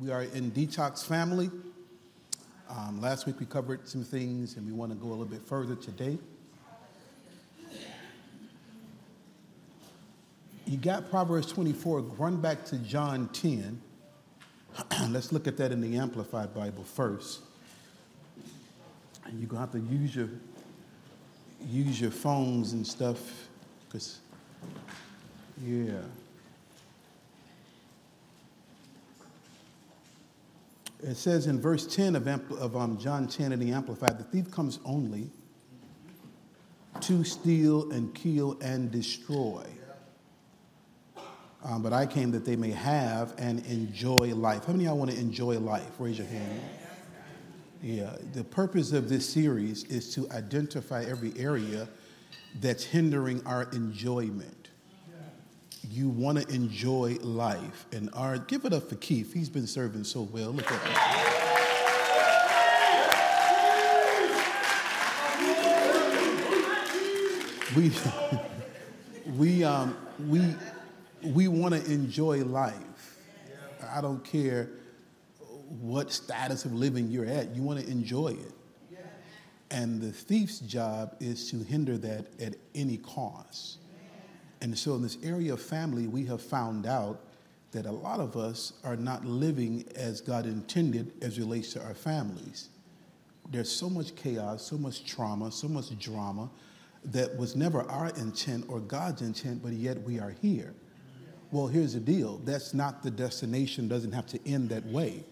We are in Detox family. Last week we covered some things, and we want to go a little bit further today. You got Proverbs 24, run back to John 10. Let's look at that in the Amplified Bible first. And you're going to have to use your phones and stuff, because, yeah. It says in verse 10 of John 10 in the Amplified, the thief comes only to steal and kill and destroy. But I came that they may have and enjoy life. How many of y'all want to enjoy life? Raise your hand. Yeah. The purpose of this series is to identify every area that's hindering our enjoyment. You want to enjoy life. And give it up for Keith. He's been serving so well. Look at him. We want to enjoy life. I don't care what status of living you're at. You want to enjoy it. And the thief's job is to hinder that at any cost. And so in this area of family, we have found out that a lot of us are not living as God intended as it relates to our families. There's so much chaos, so much trauma, so much drama that was never our intent or God's intent, but yet we are here. Well, here's the deal. That's not the destination. Doesn't have to end that way.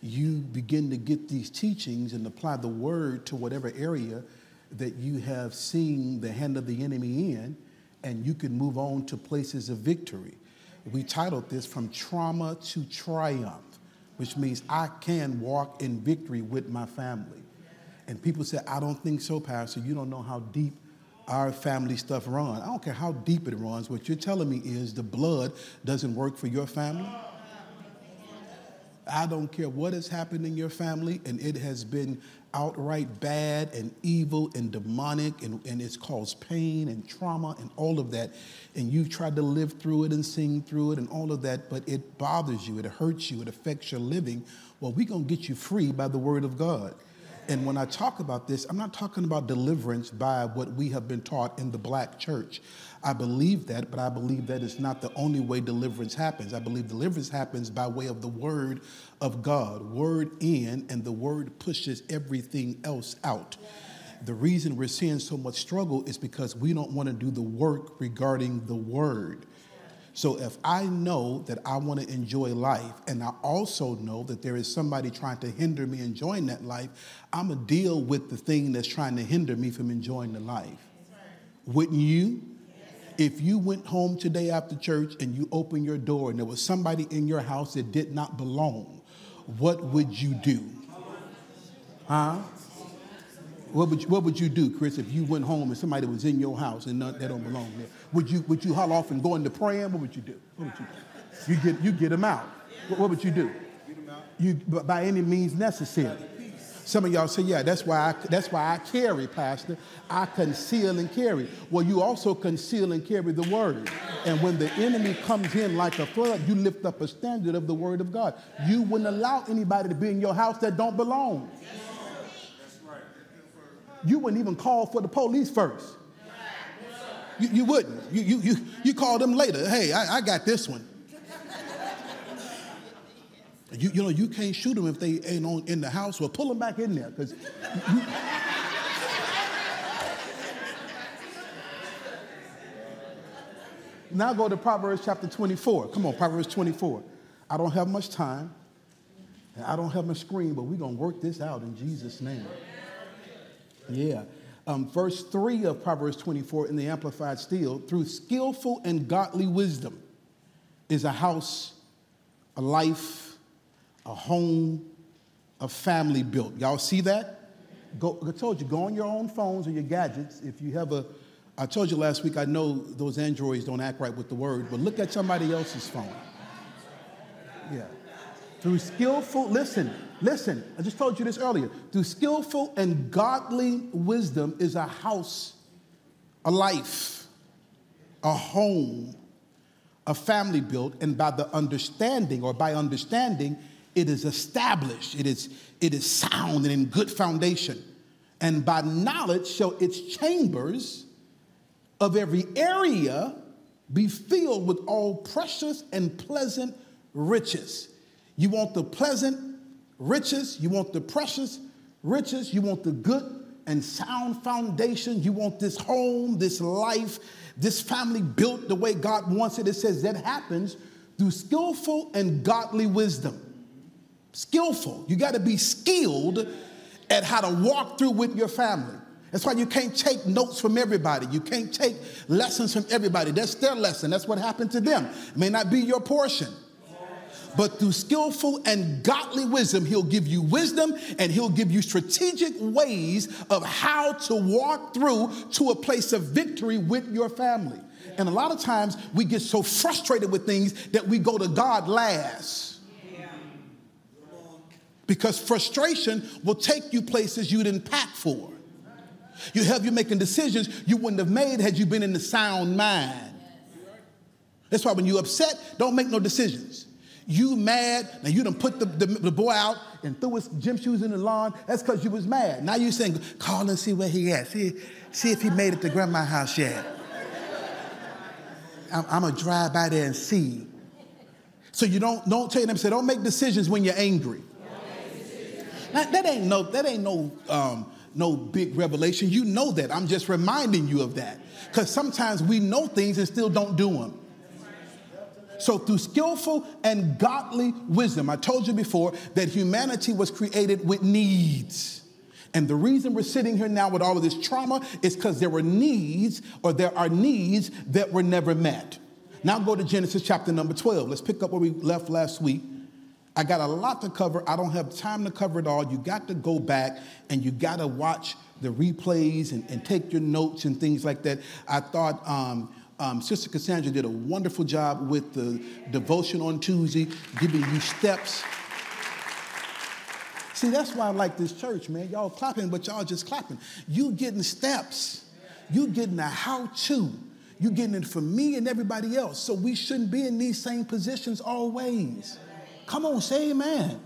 You begin to get these teachings and apply the word to whatever area that you have seen the hand of the enemy in, and you can move on to places of victory. We titled this From Trauma to Triumph, which means I can walk in victory with my family. And people say, I don't think so, Pastor. You don't know how deep our family stuff runs. I don't care how deep it runs. What you're telling me is the blood doesn't work for your family. I don't care what has happened in your family, and it has been outright bad and evil and demonic, and it's caused pain and trauma and all of that. And you've tried to live through it and sing through it and all of that, but it bothers you, it hurts you, it affects your living. Well, we're going to get you free by the word of God. And when I talk about this, I'm not talking about deliverance by what we have been taught in the black church. I believe that, but I believe that it's not the only way deliverance happens. I believe deliverance happens by way of the word of God. Word in, and the word pushes everything else out. The reason we're seeing so much struggle is because we don't want to do the work regarding the word. So if I know that I want to enjoy life, and I also know that there is somebody trying to hinder me enjoying that life, I'm going to deal with the thing that's trying to hinder me from enjoying the life. Wouldn't you? If you went home today after church and you opened your door and there was somebody in your house that did not belong, what would you do? Huh? What would you do, Chris, if you went home and somebody was in your house and they don't belong there? Would you haul off and go into prayer? What would you do? You get them out. What would you do? You by any means necessary. Some of y'all say, yeah, that's why I carry, Pastor. I conceal and carry. Well, you also conceal and carry the word. And when the enemy comes in like a flood, you lift up a standard of the word of God. You wouldn't allow anybody to be in your house that don't belong. You wouldn't even call for the police first. You wouldn't. You call them later. Hey, I got this one. You know, you can't shoot them if they ain't in the house. Well, pull them back in there. Because now go to Proverbs chapter 24. Come on, Proverbs 24. I don't have much time. And I don't have my screen, but we're going to work this out in Jesus' name. Yeah. Verse 3 of Proverbs 24 in the Amplified Steel, through skillful and godly wisdom is a house, a life, a home, a family built. Y'all see that? I told you, go on your own phones or your gadgets. If you have I told you last week, I know those Androids don't act right with the word, but look at somebody else's phone. Yeah. Through skillful, listen, I just told you this earlier. Through skillful and godly wisdom is a house, a life, a home, a family built, and by understanding It is established. It is sound and in good foundation. And by knowledge shall its chambers of every area be filled with all precious and pleasant riches. You want the pleasant riches. You want the precious riches. You want the good and sound foundation. You want this home, this life, this family built the way God wants it. It says that happens through skillful and godly wisdom. Skillful. You got to be skilled at how to walk through with your family. That's why you can't take notes from everybody. You can't take lessons from everybody. That's their lesson. That's what happened to them. It may not be your portion. But through skillful and godly wisdom, he'll give you wisdom and he'll give you strategic ways of how to walk through to a place of victory with your family. And a lot of times we get so frustrated with things that we go to God last. Yeah. Because frustration will take you places you didn't pack for. You'll have you making decisions you wouldn't have made had you been in the sound mind. That's why when you're upset, don't make no decisions. You mad, now you done put the boy out and threw his gym shoes in the lawn. That's because you was mad. Now you saying, call and see where he at. See if he made it to grandma's house yet. I'm going to drive by there and see. So you don't tell them, say, don't make decisions when you're angry. Now, that ain't no big revelation. You know that. I'm just reminding you of that. Because sometimes we know things and still don't do them. So through skillful and godly wisdom, I told you before that humanity was created with needs. And the reason we're sitting here now with all of this trauma is because there are needs that were never met. Now go to Genesis chapter number 12. Let's pick up where we left last week. I got a lot to cover. I don't have time to cover it all. You got to go back and you got to watch the replays and take your notes and things like that. I thought... Sister Cassandra did a wonderful job with the devotion on Tuesday, giving you steps. See, that's why I like this church, man. Y'all clapping, but y'all just clapping. You getting steps. You getting a how-to. You getting it for me and everybody else. So we shouldn't be in these same positions always. Come on, say amen.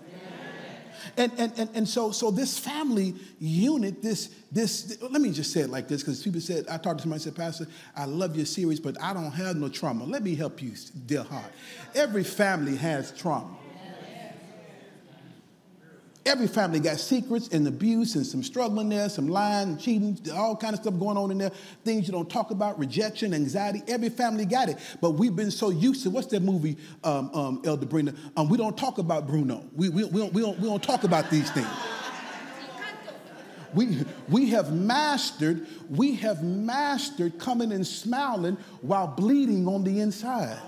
And so this family unit, this let me just say it like this, because people said, I talked to somebody and said, Pastor, I love your series, but I don't have no trauma. Let me help you, dear heart. Every family has trauma. Every family got secrets and abuse and some struggling there, some lying, cheating, all kind of stuff going on in there, things you don't talk about, rejection, anxiety. Every family got it. But we've been so used to, what's that movie, Elda Brina? We don't talk about Bruno. We don't talk about these things. We have mastered coming and smiling while bleeding on the inside.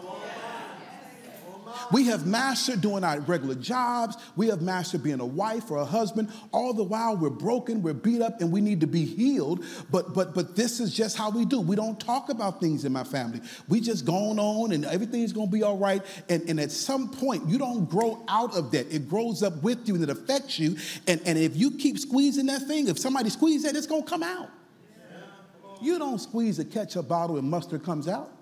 We have mastered doing our regular jobs. We have mastered being a wife or a husband. All the while we're broken, we're beat up, and we need to be healed. But this is just how we do. We don't talk about things in my family. We just going on and everything's going to be all right. And at some point, you don't grow out of that. It grows up with you and it affects you. And if you keep squeezing that thing, if somebody squeezes that, it's going to come out. You don't squeeze a ketchup bottle and mustard comes out.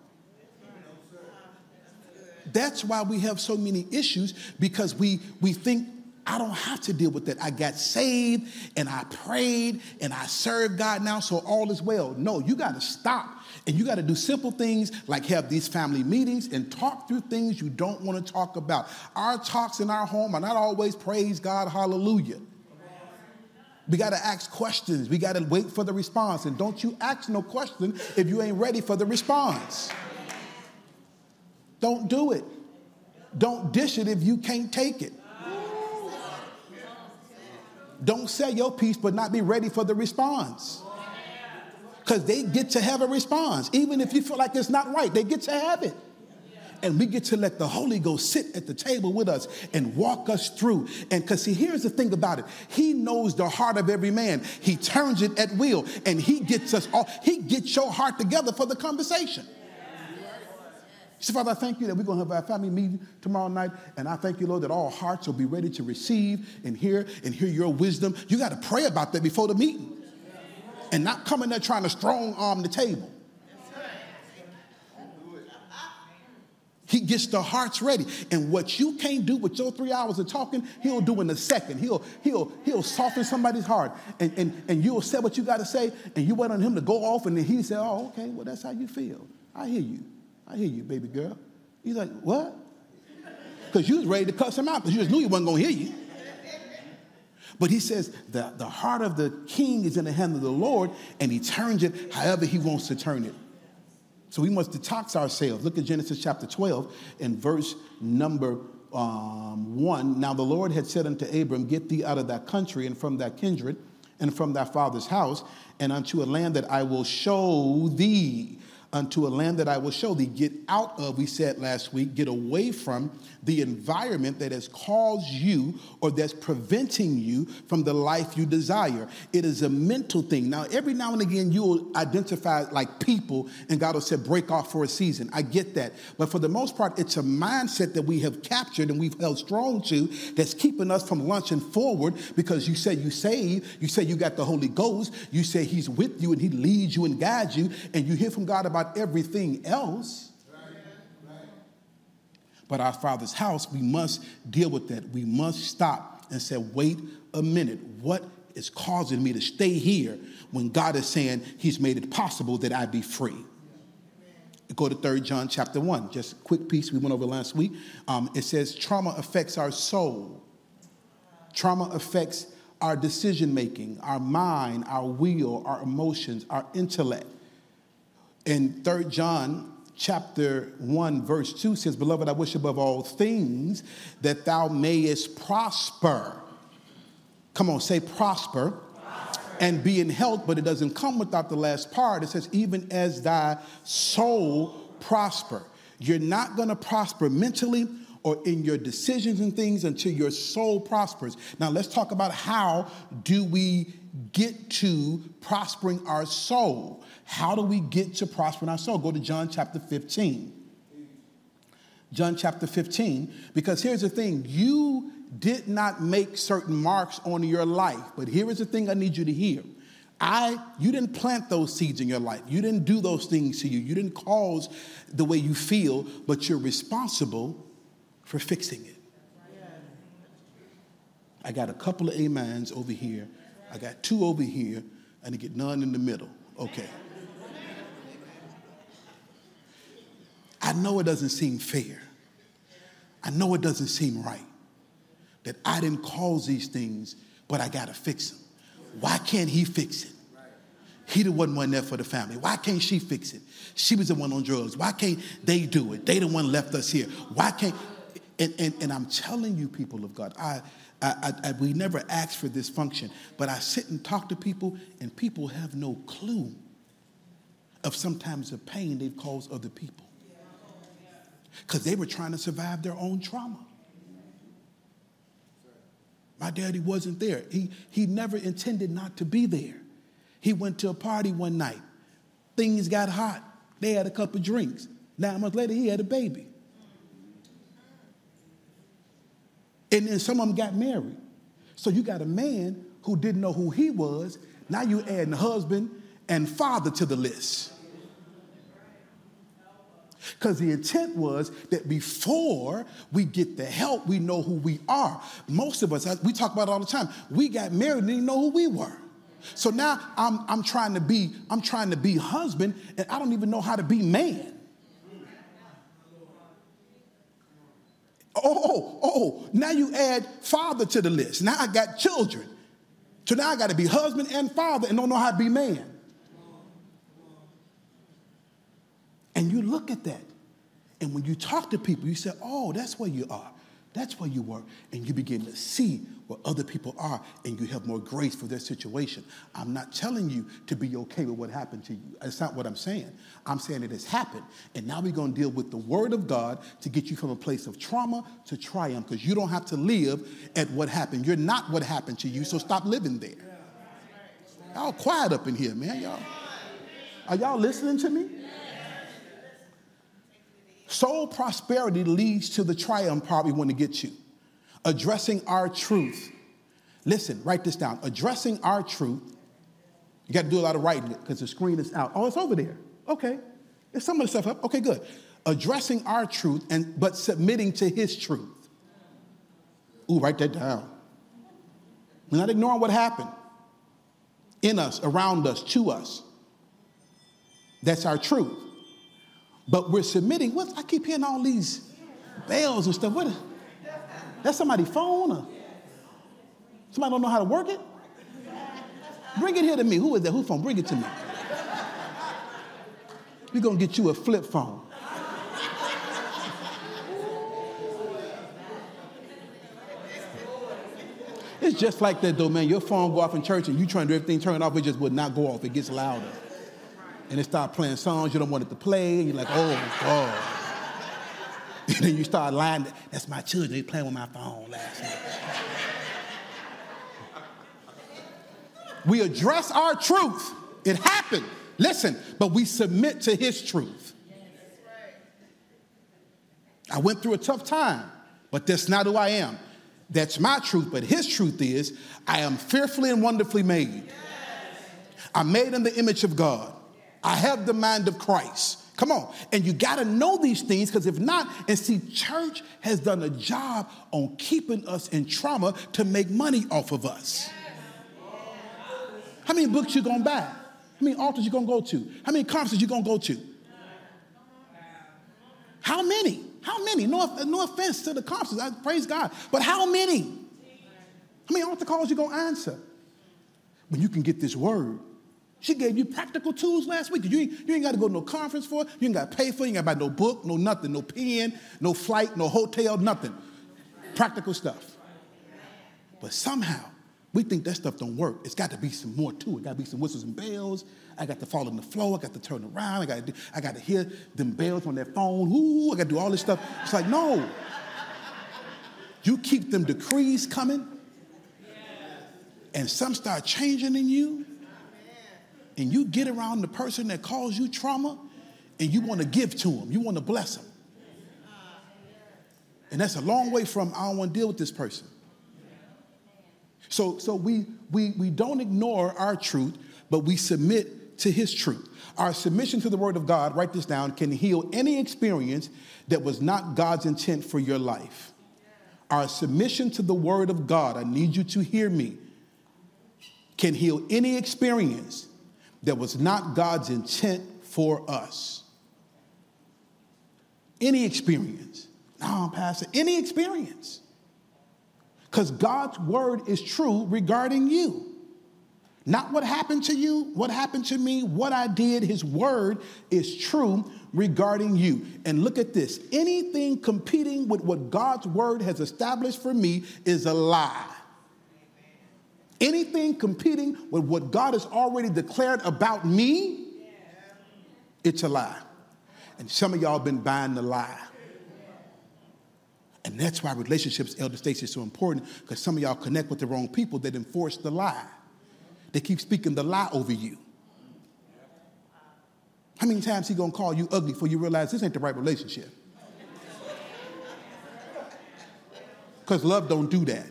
That's why we have so many issues, because we think, I don't have to deal with that. I got saved and I prayed and I served God now, so all is well. No, you got to stop and you got to do simple things like have these family meetings and talk through things you don't want to talk about. Our talks in our home are not always praise God, hallelujah. We got to ask questions. We got to wait for the response. And don't you ask no question if you ain't ready for the response. Don't do it. Don't dish it if you can't take it. Don't say your piece but not be ready for the response. Because they get to have a response. Even if you feel like it's not right, they get to have it. And we get to let the Holy Ghost sit at the table with us and walk us through. And because, see, here's the thing about it. He knows the heart of every man. He turns it at will. And he gets us all. He gets your heart together for the conversation. So, Father, I thank you that we're going to have our family meeting tomorrow night. And I thank you, Lord, that all hearts will be ready to receive and hear your wisdom. You got to pray about that before the meeting. And not come in there trying to strong arm the table. He gets the hearts ready. And what you can't do with your 3 hours of talking, he'll do in a second. He'll soften somebody's heart. And you'll say what you got to say, and you wait on him to go off, and then he said, oh, okay, well, that's how you feel. I hear you. I hear you, baby girl. He's like, what? Because you was ready to cuss him out because you just knew he wasn't going to hear you. But he says the heart of the king is in the hand of the Lord, and he turns it however he wants to turn it. So we must detox ourselves. Look at Genesis chapter 12 and verse number 1. Now the Lord had said unto Abram, get thee out of thy country and from thy kindred and from thy father's house and unto a land that I will show thee. Unto a land that I will show thee. Get out of, we said last week, get away from the environment that has caused you or that's preventing you from the life you desire. It is a mental thing. Now, every now and again, you will identify like people, and God will say, break off for a season. I get that. But for the most part, it's a mindset that we have captured and we've held strong to that's keeping us from launching forward because you say you saved, you say you got the Holy Ghost, you say he's with you and he leads you and guides you, and you hear from God about everything else. Right. But our Father's house, we must deal with that. We must stop and say, wait a minute. What is causing me to stay here when God is saying he's made it possible that I be free? Yeah. Go to 3 John chapter 1. Just a quick piece we went over last week. It says trauma affects our soul. Trauma affects our decision-making, our mind, our will, our emotions, our intellect. In 3 John chapter 1, verse 2 says, beloved, I wish above all things that thou mayest prosper. Come on, say prosper. And be in health, but it doesn't come without the last part. It says, even as thy soul prosper. You're not going to prosper mentally or in your decisions and things until your soul prospers. Now, let's talk about how do we get to prospering our soul. How do we get to prospering our soul? Go to John chapter 15. John chapter 15, because here's the thing. You did not make certain marks on your life, but here is the thing I need you to hear. You didn't plant those seeds in your life. You didn't do those things to you. You didn't cause the way you feel, but you're responsible for fixing it. I got a couple of amens over here. I got two over here, and I get none in the middle. Okay. I know it doesn't seem fair. I know it doesn't seem right that I didn't cause these things, but I got to fix them. Why can't he fix it? He the one there for the family. Why can't she fix it? She was the one on drugs. Why can't they do it? They the one left us here. Why can't... And I'm telling you, people of God, we never asked for this function, but I sit and talk to people, and people have no clue of sometimes the pain they've caused other people because they were trying to survive their own trauma. My daddy wasn't there. He never intended not to be there. He went to a party one night. Things got hot. They had a couple drinks. 9 months later, he had a baby. And then some of them got married. So you got a man who didn't know who he was. Now you adding husband and father to the list. Because the intent was that before we get the help, we know who we are. Most of us, we talk about it all the time. We got married and didn't know who we were. So now I'm trying to be husband, and I don't even know how to be man. Now you add father to the list. Now I got children. So now I got to be husband and father and don't know how to be man. And you look at that. And when you talk to people, you say, oh, that's where you are. That's where you were. And you begin to see where other people are, and you have more grace for their situation. I'm not telling you to be okay with what happened to you. That's not what I'm saying. I'm saying it has happened, and now we're going to deal with the word of God to get you from a place of trauma to triumph, because you don't have to live at what happened. You're not what happened to you, so stop living there. Y'all quiet up in here, man. Y'all. Are y'all listening to me? Soul prosperity leads to the triumph part we want to get you. Addressing our truth. Listen, write this down. Addressing our truth. You got to do a lot of writing because the screen is out. Oh, it's over there. Okay. There's some of the stuff up. Okay, good. addressing our truth, but submitting to his truth. Ooh, write that down. We're not ignoring what happened in us, around us, to us. That's our truth. But we're submitting. What? I keep hearing all these bells and stuff. What? That's somebody's phone? Or somebody don't know how to work it? Bring it here to me. Who is that? Whose phone? Bring it to me. We're going to get you a flip phone. It's just like that, though, man. Your phone go off in church and you trying to do everything, turn it off. It just would not go off. It gets louder. And it starts playing songs you don't want it to play. And you're like, oh, God. And then you start lying. That's my children. They playing with my phone last night. We address our truth. It happened. Listen, but we submit to his truth. Yes, that's right. I went through a tough time, but that's not who I am. That's my truth, but his truth is I am fearfully and wonderfully made. Yes. I'm made in the image of God. I have the mind of Christ. Come on. And you got to know these things, because if not, and see, church has done a job on keeping us in trauma to make money off of us. Yes. How many books you going to buy? How many altars you going to go to? How many conferences you going to go to? How many? How many? No offense to the conferences. I praise God. But how many? How many altar calls you going to answer? When you can get this word. She gave you practical tools last week. You ain't got to go to no conference for it. You ain't got to pay for it. You ain't got to buy no book, no nothing, no pen, no flight, no hotel, nothing. Practical stuff. But somehow, we think that stuff don't work. It's got to be some more to it. Got to be some whistles and bells. I got to fall on the floor. I got to turn around. I got to hear them bells on their phone. Ooh, I got to do all this stuff. It's like, no. You keep them decrees coming, and some start changing in you. And you get around the person that caused you trauma, and you want to give to them. You want to bless them. And that's a long way from, I don't want to deal with this person. So we don't ignore our truth, but we submit to his truth. Our submission to the word of God, write this down, can heal any experience that was not God's intent for your life. Our submission to the word of God, I need you to hear me, can heal any experience that was not God's intent for us. Any experience. No, Pastor, any experience. Because God's word is true regarding you. Not what happened to you, what happened to me, what I did. His word is true regarding you. And look at this. Anything competing with what God's word has established for me is a lie. Anything competing with what God has already declared about me, it's a lie. And some of y'all been buying the lie. And that's why relationships, Elder Stacy, is so important, because some of y'all connect with the wrong people that enforce the lie. They keep speaking the lie over you. How many times he gonna call you ugly before you realize this ain't the right relationship? Because love don't do that.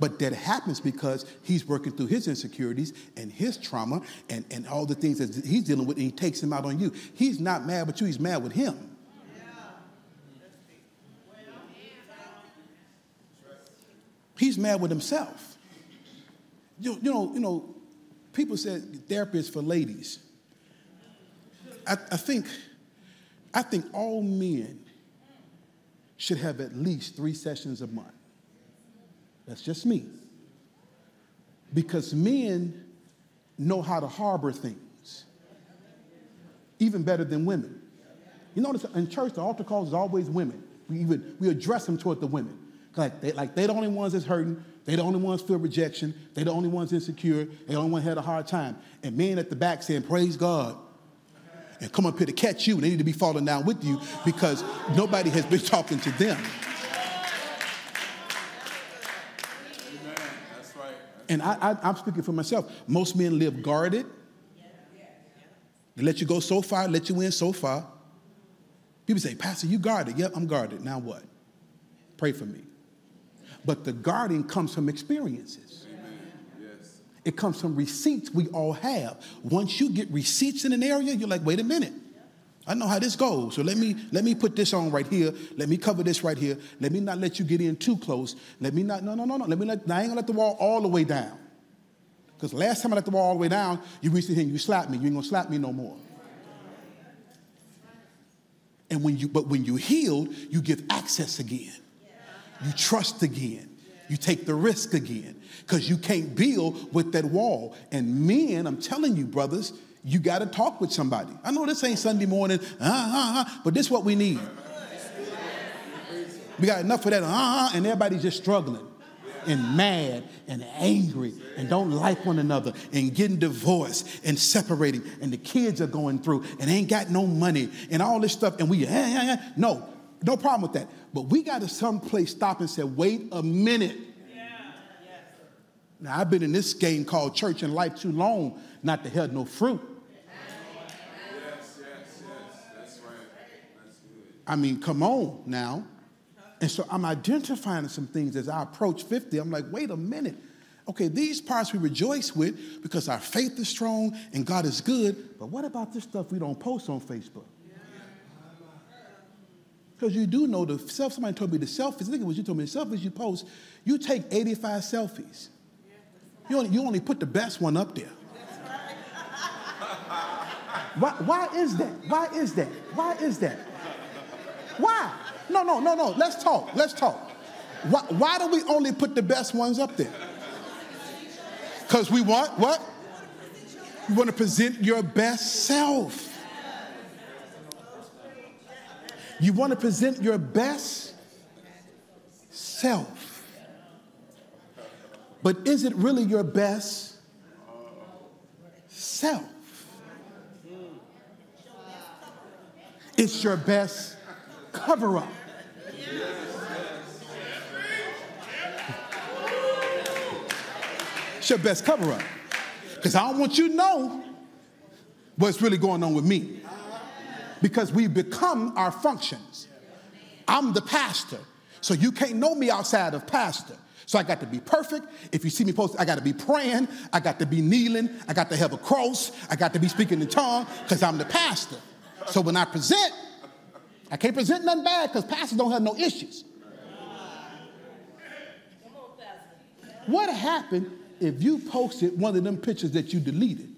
But that happens because he's working through his insecurities and his trauma and all the things that he's dealing with, and he takes them out on you. He's not mad with you. He's mad with him. He's mad with himself. You know, people said therapy is for ladies. I think all men should have at least 3 sessions a month. That's just me. Because men know how to harbor things, even better than women. You notice in church, the altar calls is always women. We address them toward the women. Like they're the only ones that's hurting. They're the only ones feel rejection. They're the only ones insecure. They're the only ones had a hard time. And men at the back saying, praise God. And come up here to catch you. And they need to be falling down with you because nobody has been talking to them. And I'm speaking for myself. Most men live guarded. They let you go so far, let you in so far. People say, Pastor, you guarded. Yep, I'm guarded. Now what? Pray for me. But the guarding comes from experiences. Amen. Yes. It comes from receipts we all have. Once you get receipts in an area, you're like, wait a minute. I know how this goes. So let me put this on right here. Let me cover this right here. Let me not let you get in too close. Let me not, no. I ain't gonna let the wall all the way down. Because last time I let the wall all the way down, you reached in here and you slapped me. You ain't gonna slap me no more. And when you heal, you give access again. You trust again. You take the risk again. Because you can't build with that wall. And men, I'm telling you, brothers, you got to talk with somebody. I know this ain't Sunday morning, but this is what we need. We got enough of that, and everybody's just struggling and mad and angry and don't like one another and getting divorced and separating and the kids are going through and ain't got no money and all this stuff. And we, no problem with that. But we got to someplace stop and say, wait a minute. Now, I've been in this game called church and life too long not to have no fruit. Yes. That's right. That's good. I mean, come on now. And so I'm identifying some things as I approach 50. I'm like, wait a minute. Okay, these parts we rejoice with because our faith is strong and God is good. But what about this stuff we don't post on Facebook? Because you do know somebody told me the selfies. I think it was you told me the selfies you post, you take 85 selfies. You only put the best one up there. Why is that? No. Let's talk. Why do we only put the best ones up there? Because we want what? You want to present your best self. You want to present your best self. But is it really your best self? It's your best cover-up. It's your best cover-up. Because I don't want you to know what's really going on with me. Because we become our functions. I'm the pastor, so you can't know me outside of pastor. So I got to be perfect. If you see me posted, I got to be praying. I got to be kneeling. I got to have a cross. I got to be speaking in tongues because I'm the pastor. So when I present, I can't present nothing bad because pastors don't have no issues. What happened if you posted one of them pictures that you deleted?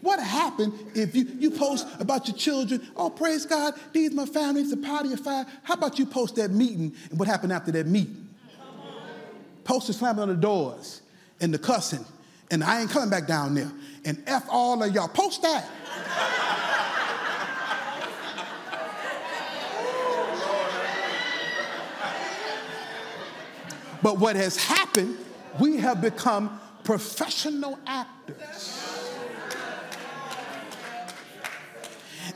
What happened if you post about your children? Oh, praise God, these my family, it's a party of fire. How about you post that meeting and what happened after that meeting? Post the slamming on the doors and the cussing and I ain't coming back down there and F all of y'all. Post that. But what has happened, we have become professional actors.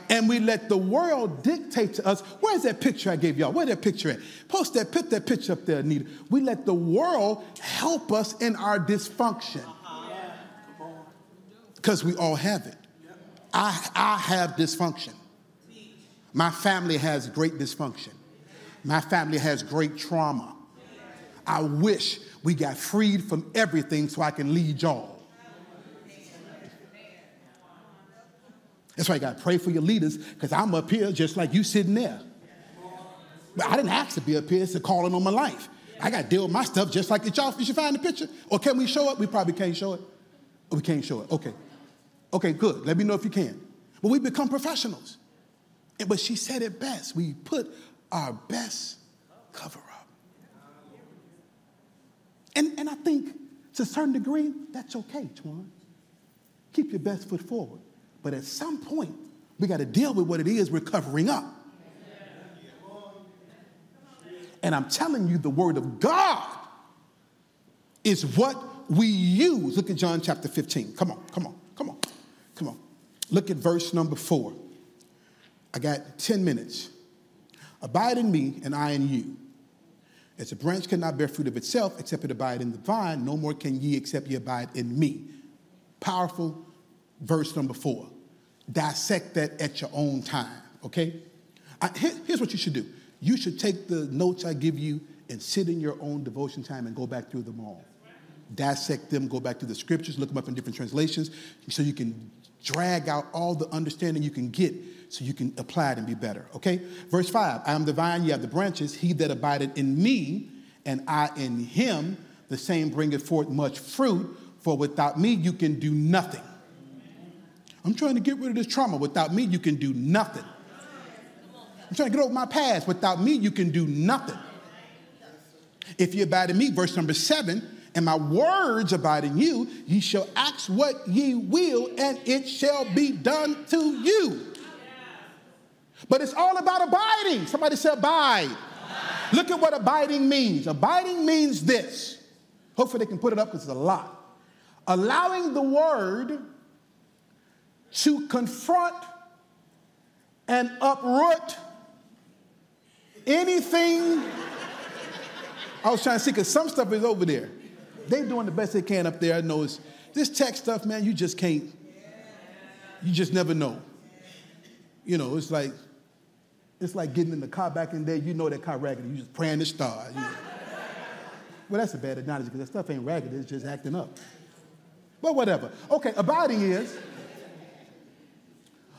And we let the world dictate to us. Where's that picture I gave y'all? Where's that picture at? Post that, put that picture up there, Anita. We let the world help us in our dysfunction. Because we all have it. I have dysfunction. My family has great dysfunction. My family has great trauma. I wish we got freed from everything so I can lead y'all. That's why you got to pray for your leaders, because I'm up here just like you sitting there. But I didn't ask to be up here. It's a calling on my life. I got to deal with my stuff just like it. Y'all, you should find the picture. Or can we show it? We probably can't show it. We can't show it. Okay, good. Let me know if you can. But we become professionals. But she said it best. We put our best cover up. And I think to a certain degree, that's okay, Tuan. Keep your best foot forward. But at some point, we got to deal with what it is we're covering up. And I'm telling you, the word of God is what we use. Look at John chapter 15. Come on. Look at verse number 4. I got 10 minutes. Abide in me and I in you. As a branch cannot bear fruit of itself except it abide in the vine, no more can ye except ye abide in me. Powerful. Verse number 4. Dissect that at your own time, okay? Here's what you should do. You should take the notes I give you and sit in your own devotion time and go back through them all. dissect them, go back to the scriptures, look them up in different translations, so you can drag out all the understanding you can get so you can apply it and be better, okay? Verse 5, I am the vine, ye are the branches. He that abideth in me and I in him, the same bringeth forth much fruit, for without me you can do nothing. I'm trying to get rid of this trauma. Without me you can do nothing. I'm trying to get over my past. Without me you can do nothing. If you abide in me, verse number 7, and my words abide in you, ye shall ask what ye will, and it shall be done to you. But it's all about abiding. Somebody say abide. Abide. Look at what abiding means. Abiding means this. Hopefully they can put it up because it's a lot. Allowing the word to confront and uproot anything. I was trying to see because some stuff is over there. They're doing the best they can up there. I know it's this tech stuff, man, you just can't. You just never know. You know, it's like getting in the car back in the day. You know that car raggedy. You just praying to start. You know. Well, that's a bad analogy because that stuff ain't raggedy. It's just acting up. But whatever. Okay, abiding is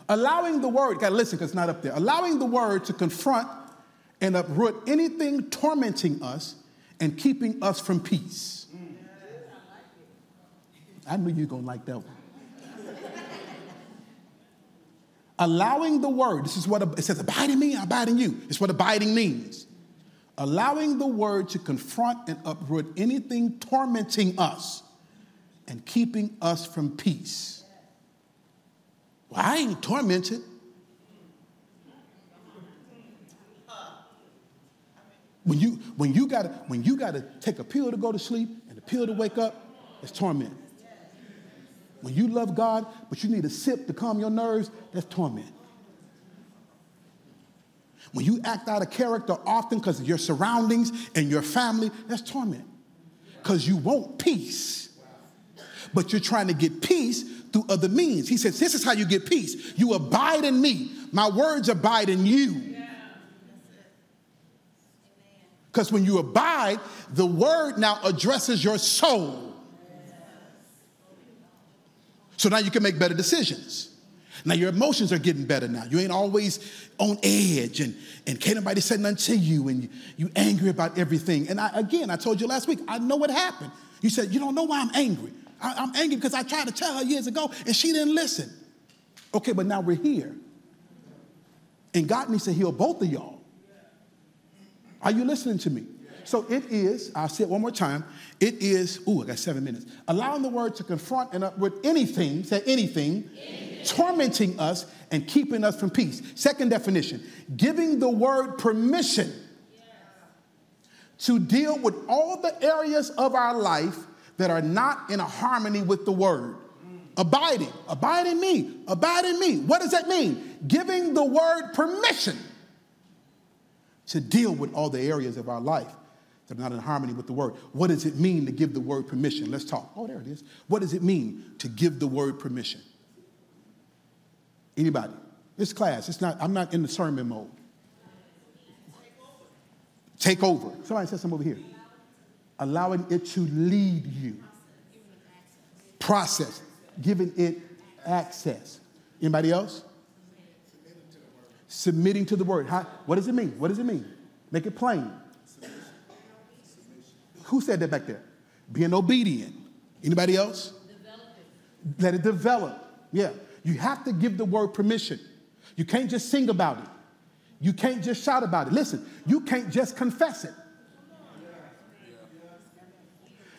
allowing the word. Got to listen because it's not up there. Allowing the word to confront and uproot anything tormenting us and keeping us from peace. I knew you were going to like that one. Allowing the word, this is what it says, abide in me, I abide in you. It's what abiding means. Allowing the word to confront and uproot anything tormenting us and keeping us from peace. Well, I ain't tormented. When you gotta take a pill to go to sleep and a pill to wake up, it's torment. When you love God, but you need a sip to calm your nerves, that's torment. When you act out of character often because of your surroundings and your family, that's torment. Because you want peace, but you're trying to get peace through other means. He says, this is how you get peace. You abide in me. My words abide in you. Because when you abide, the word now addresses your soul. So now you can make better decisions. Now your emotions are getting better now. You ain't always on edge and can't nobody say nothing to you and you angry about everything. And I told you last week, I know what happened. You said, you don't know why I'm angry. I'm angry because I tried to tell her years ago and she didn't listen. Okay, but now we're here. And God needs to heal both of y'all. Are you listening to me? So it is, I'll say it one more time, it is, I got 7 minutes, allowing the word to confront and uproot anything, say anything, tormenting us and keeping us from peace. Second definition, giving the word permission to deal with all the areas of our life that are not in a harmony with the word. Abiding, abide in me, abide in me. What does that mean? Giving the word permission to deal with all the areas of our life that are not in harmony with the word. What does it mean to give the word permission? Let's talk. Oh, there it is. What does it mean to give the word permission? Anybody? This class, I'm not in the sermon mode. Take over. Somebody said something over here. Allowing it to lead you. Process. Giving it access. Anybody else? Submitting to the word. How, what does it mean? What does it mean? Make it plain. Who said that back there? Being obedient. Anybody else? Let it develop. Yeah. You have to give the word permission. You can't just sing about it. You can't just shout about it. Listen, you can't just confess it.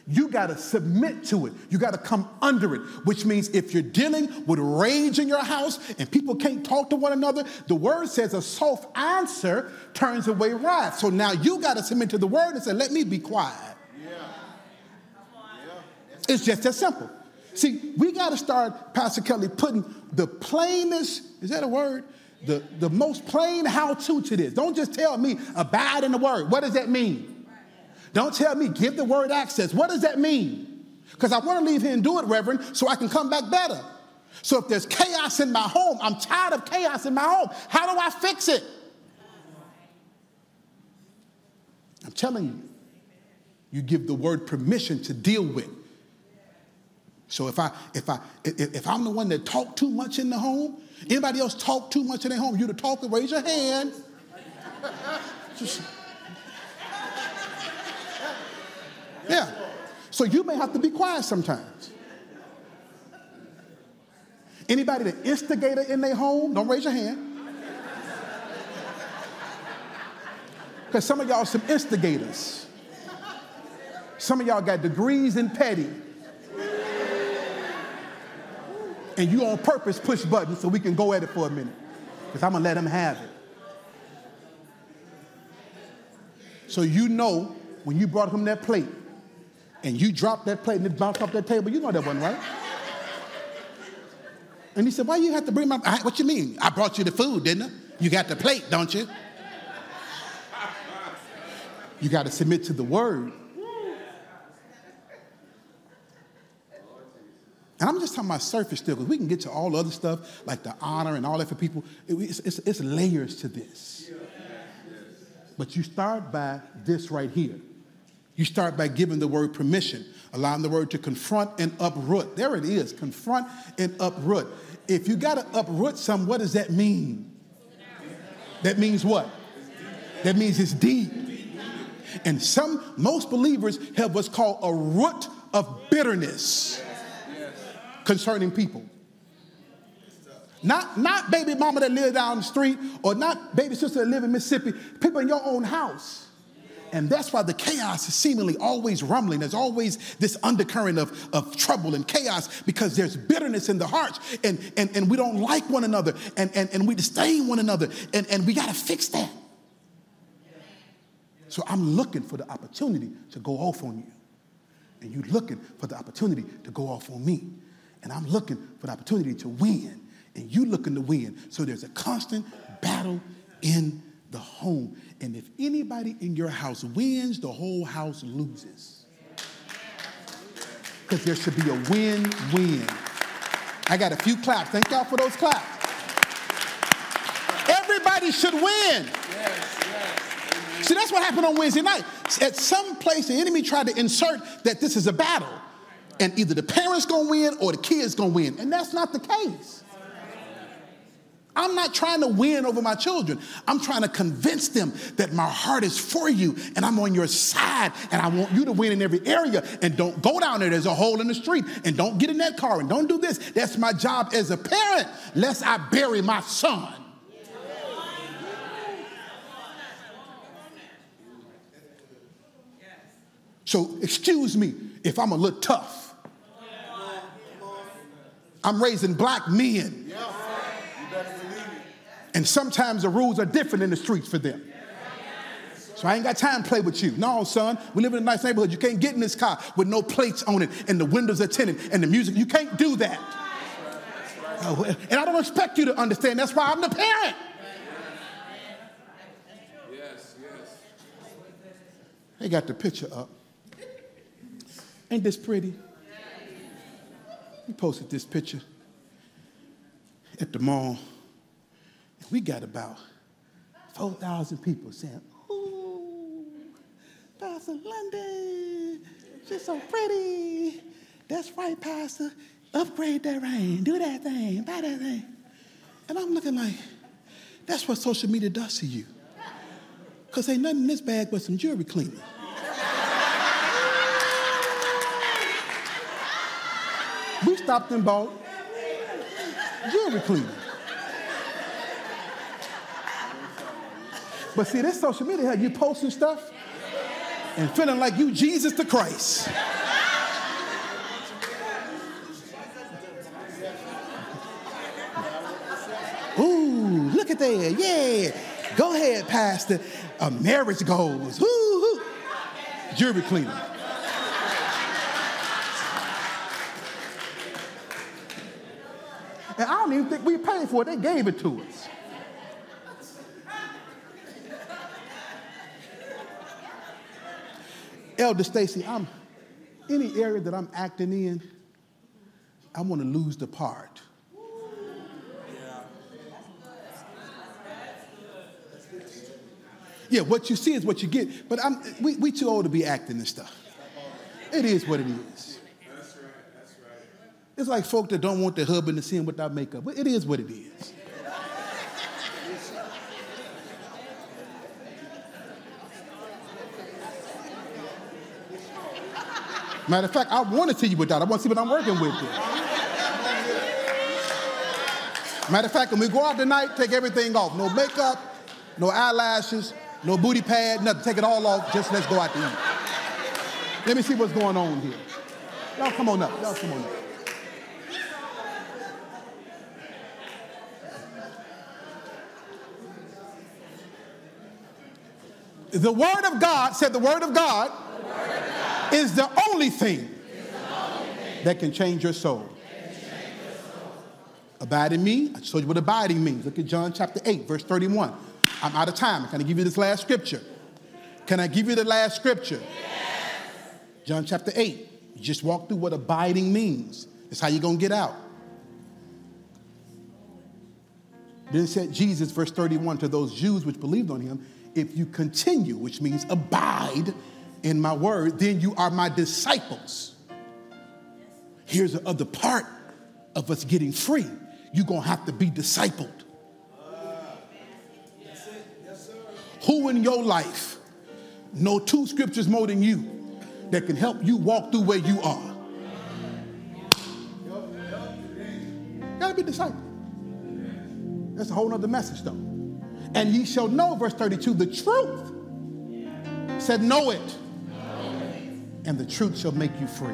You got to submit to it. You got to come under it, which means if you're dealing with rage in your house and people can't talk to one another, the word says a soft answer turns away wrath. So now you got to submit to the word and say, let me be quiet. Yeah. Yeah. It's just that simple. See, we got to start, Pastor Kelly, putting the plainest, is that a word? The most plain how-to this. Don't just tell me abide in the word. What does that mean? Don't tell me, give the word access. What does that mean? Because I want to leave here and do it, Reverend, so I can come back better. So if there's chaos in my home, I'm tired of chaos in my home. How do I fix it? I'm telling you, you give the word permission to deal with. So if I'm the one that talk too much in the home, anybody else talk too much in their home? You the talker, raise your hand. Just, yeah. So you may have to be quiet sometimes. Anybody the instigator in their home, don't raise your hand. Because some of y'all are some instigators. Some of y'all got degrees in petty. And you on purpose push buttons so we can go at it for a minute. Because I'm going to let them have it. So you know when you brought him that plate and you dropped that plate and it bounced off that table, you know that wasn't right. And he said, why you have to bring my... What you mean? I brought you the food, didn't I? You got the plate, don't you? You got to submit to the word. And I'm just talking about surface still, because we can get to all the other stuff, like the honor and all that for people. It's layers to this. But you start by this right here. You start by giving the word permission, allowing the word to confront and uproot. There it is, confront and uproot. If you got to uproot something, what does that mean? That means what? That means it's deep. And most believers have what's called a root of bitterness concerning people. Not baby mama that live down the street, or not baby sister that live in Mississippi, people in your own house. And that's why the chaos is seemingly always rumbling. There's always this undercurrent of trouble and chaos, because there's bitterness in the hearts, and we don't like one another, and we disdain one another, and we got to fix that. So I'm looking for the opportunity to go off on you. And you're looking for the opportunity to go off on me. And I'm looking for the opportunity to win. And you're looking to win. So there's a constant battle in the home. And if anybody in your house wins, the whole house loses. Because there should be a win-win. I got a few claps. Thank y'all for those claps. Everybody should win. Yes, yes. See, that's what happened on Wednesday night. At some place, the enemy tried to insert that this is a battle. And either the parents going to win or the kids going to win. And that's not the case. I'm not trying to win over my children. I'm trying to convince them that my heart is for you and I'm on your side and I want you to win in every area. And don't go down there. There's a hole in the street. And don't get in that car and don't do this. That's my job as a parent, lest I bury my son. So excuse me if I'm a little tough. I'm raising black men. And sometimes the rules are different in the streets for them. So I ain't got time to play with you. No, son, we live in a nice neighborhood. You can't get in this car with no plates on it and the windows are tinted and the music. You can't do that. And I don't expect you to understand. That's why I'm the parent. They got the picture up. Ain't this pretty? We posted this picture at the mall. And we got about 4,000 people saying, ooh, Pastor London, she's so pretty. That's right, Pastor. Upgrade that ring. Do that thing. Buy that thing. And I'm looking like, that's what social media does to you. Because ain't nothing in this bag but some Jerryclean. We stopped and bought Jerryclean. But see, this social media, you posting stuff and feeling like you Jesus the Christ. Ooh, look at that, yeah. Go ahead, Pastor. A marriage goals. Woo-hoo. Jury cleaner. And I don't even think we paid for it. They gave it to us. Elder Stacy, any area that I'm acting in, I want to lose the part. Yeah, what you see is what you get. But we too old to be acting this stuff. It is what it is. That's right. That's right. It's like folk that don't want their husband to see him without makeup. But it is what it is. Matter of fact, I want to see you without. I want to see what I'm working with. Matter of fact, when we go out tonight, take everything off. No makeup, no eyelashes, no booty pad, nothing. Take it all off. Just let's go out to eat. Let me see what's going on here. Y'all come on up. Y'all come on up. The Word of God, said the Word of God, is the only thing that can change your soul. Abide in me. I showed you what abiding means. Look at John chapter 8, verse 31. I'm out of time. Can I give you this last scripture? Can I give you the last scripture? Yes. John chapter 8. You just walk through what abiding means. That's how you're going to get out. Then said Jesus, verse 31, to those Jews which believed on him, if you continue, which means abide in my word, then you are my disciples. Here's the other part of us getting free. You're going to have to be discipled. That's it. Yes, sir. Who in your life know two scriptures more than you that can help you walk through where you are? You got to be discipled. That's a whole other message though. And ye shall know, verse 32, the truth. Said, know it. And the truth shall make you free.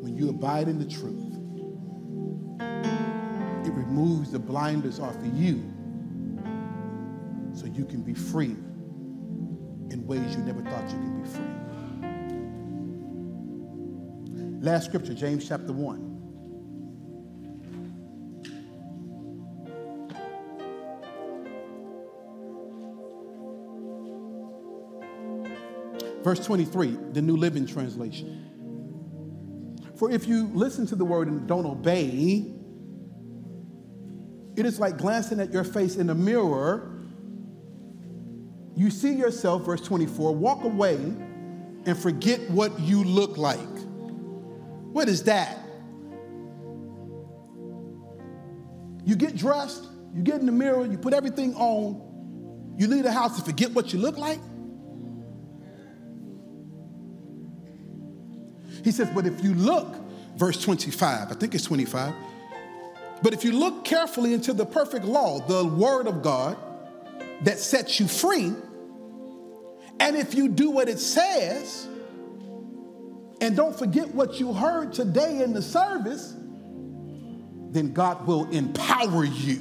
When you abide in the truth, it removes the blinders off of you so you can be free in ways you never thought you could be free. Last scripture, James chapter 1. Verse 23, the New Living Translation. For if you listen to the word and don't obey, it is like glancing at your face in the mirror. You see yourself, verse 24, walk away and forget what you look like. What is that? You get dressed, you get in the mirror, you put everything on, you leave the house and forget what you look like? He says, but if you look, verse 25, I think it's 25. But if you look carefully into the perfect law, the word of God that sets you free, and if you do what it says, and don't forget what you heard today in the service, then God will empower you.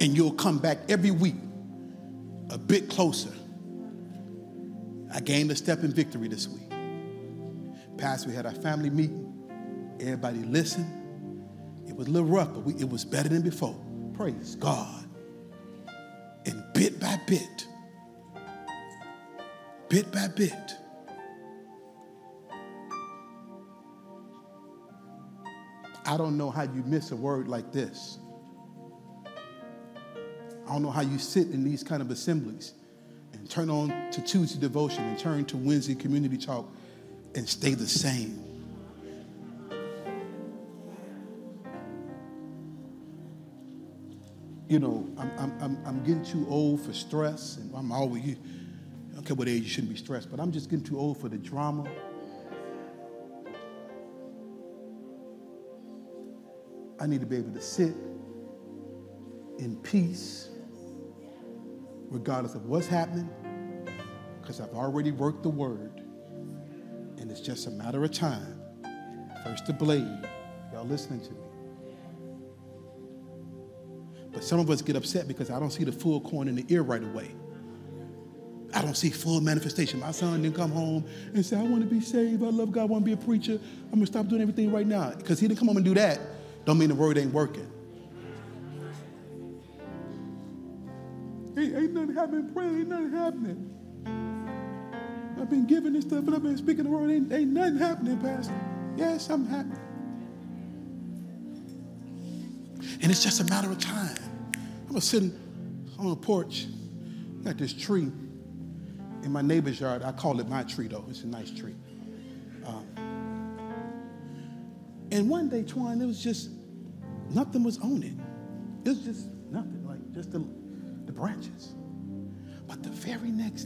And you'll come back every week a bit closer. I gained a step in victory this week. Pastor, we had our family meeting. Everybody listened. It was a little rough, but it was better than before. Praise God. And bit by bit, I don't know how you miss a word like this. I don't know how you sit in these kind of assemblies. Turn on to Tuesday devotion and turn to Wednesday community talk and stay the same. You know, I'm getting too old for stress, and I'm always, I don't care what age you shouldn't be stressed, but I'm just getting too old for the drama. I need to be able to sit in peace regardless of what's happening, because I've already worked the word, and it's just a matter of time. First the blade, y'all listening to me. But some of us get upset because I don't see the full corn in the ear right away. I don't see full manifestation. My son didn't come home and say, I want to be saved, I love God, I want to be a preacher, I'm going to stop doing everything right now. Because he didn't come home and do that, don't mean the word ain't working. Ain't nothing happening, prayer, ain't nothing happening. I've been giving this stuff, but I've been speaking the word, ain't nothing happening, Pastor. Yes, something happening. And it's just a matter of time. I was sitting on a porch, got this tree, in my neighbor's yard. I call it my tree, though. It's a nice tree. And one day, Tuan, it was just, nothing was on it. It was just nothing, like just the branches. But the very next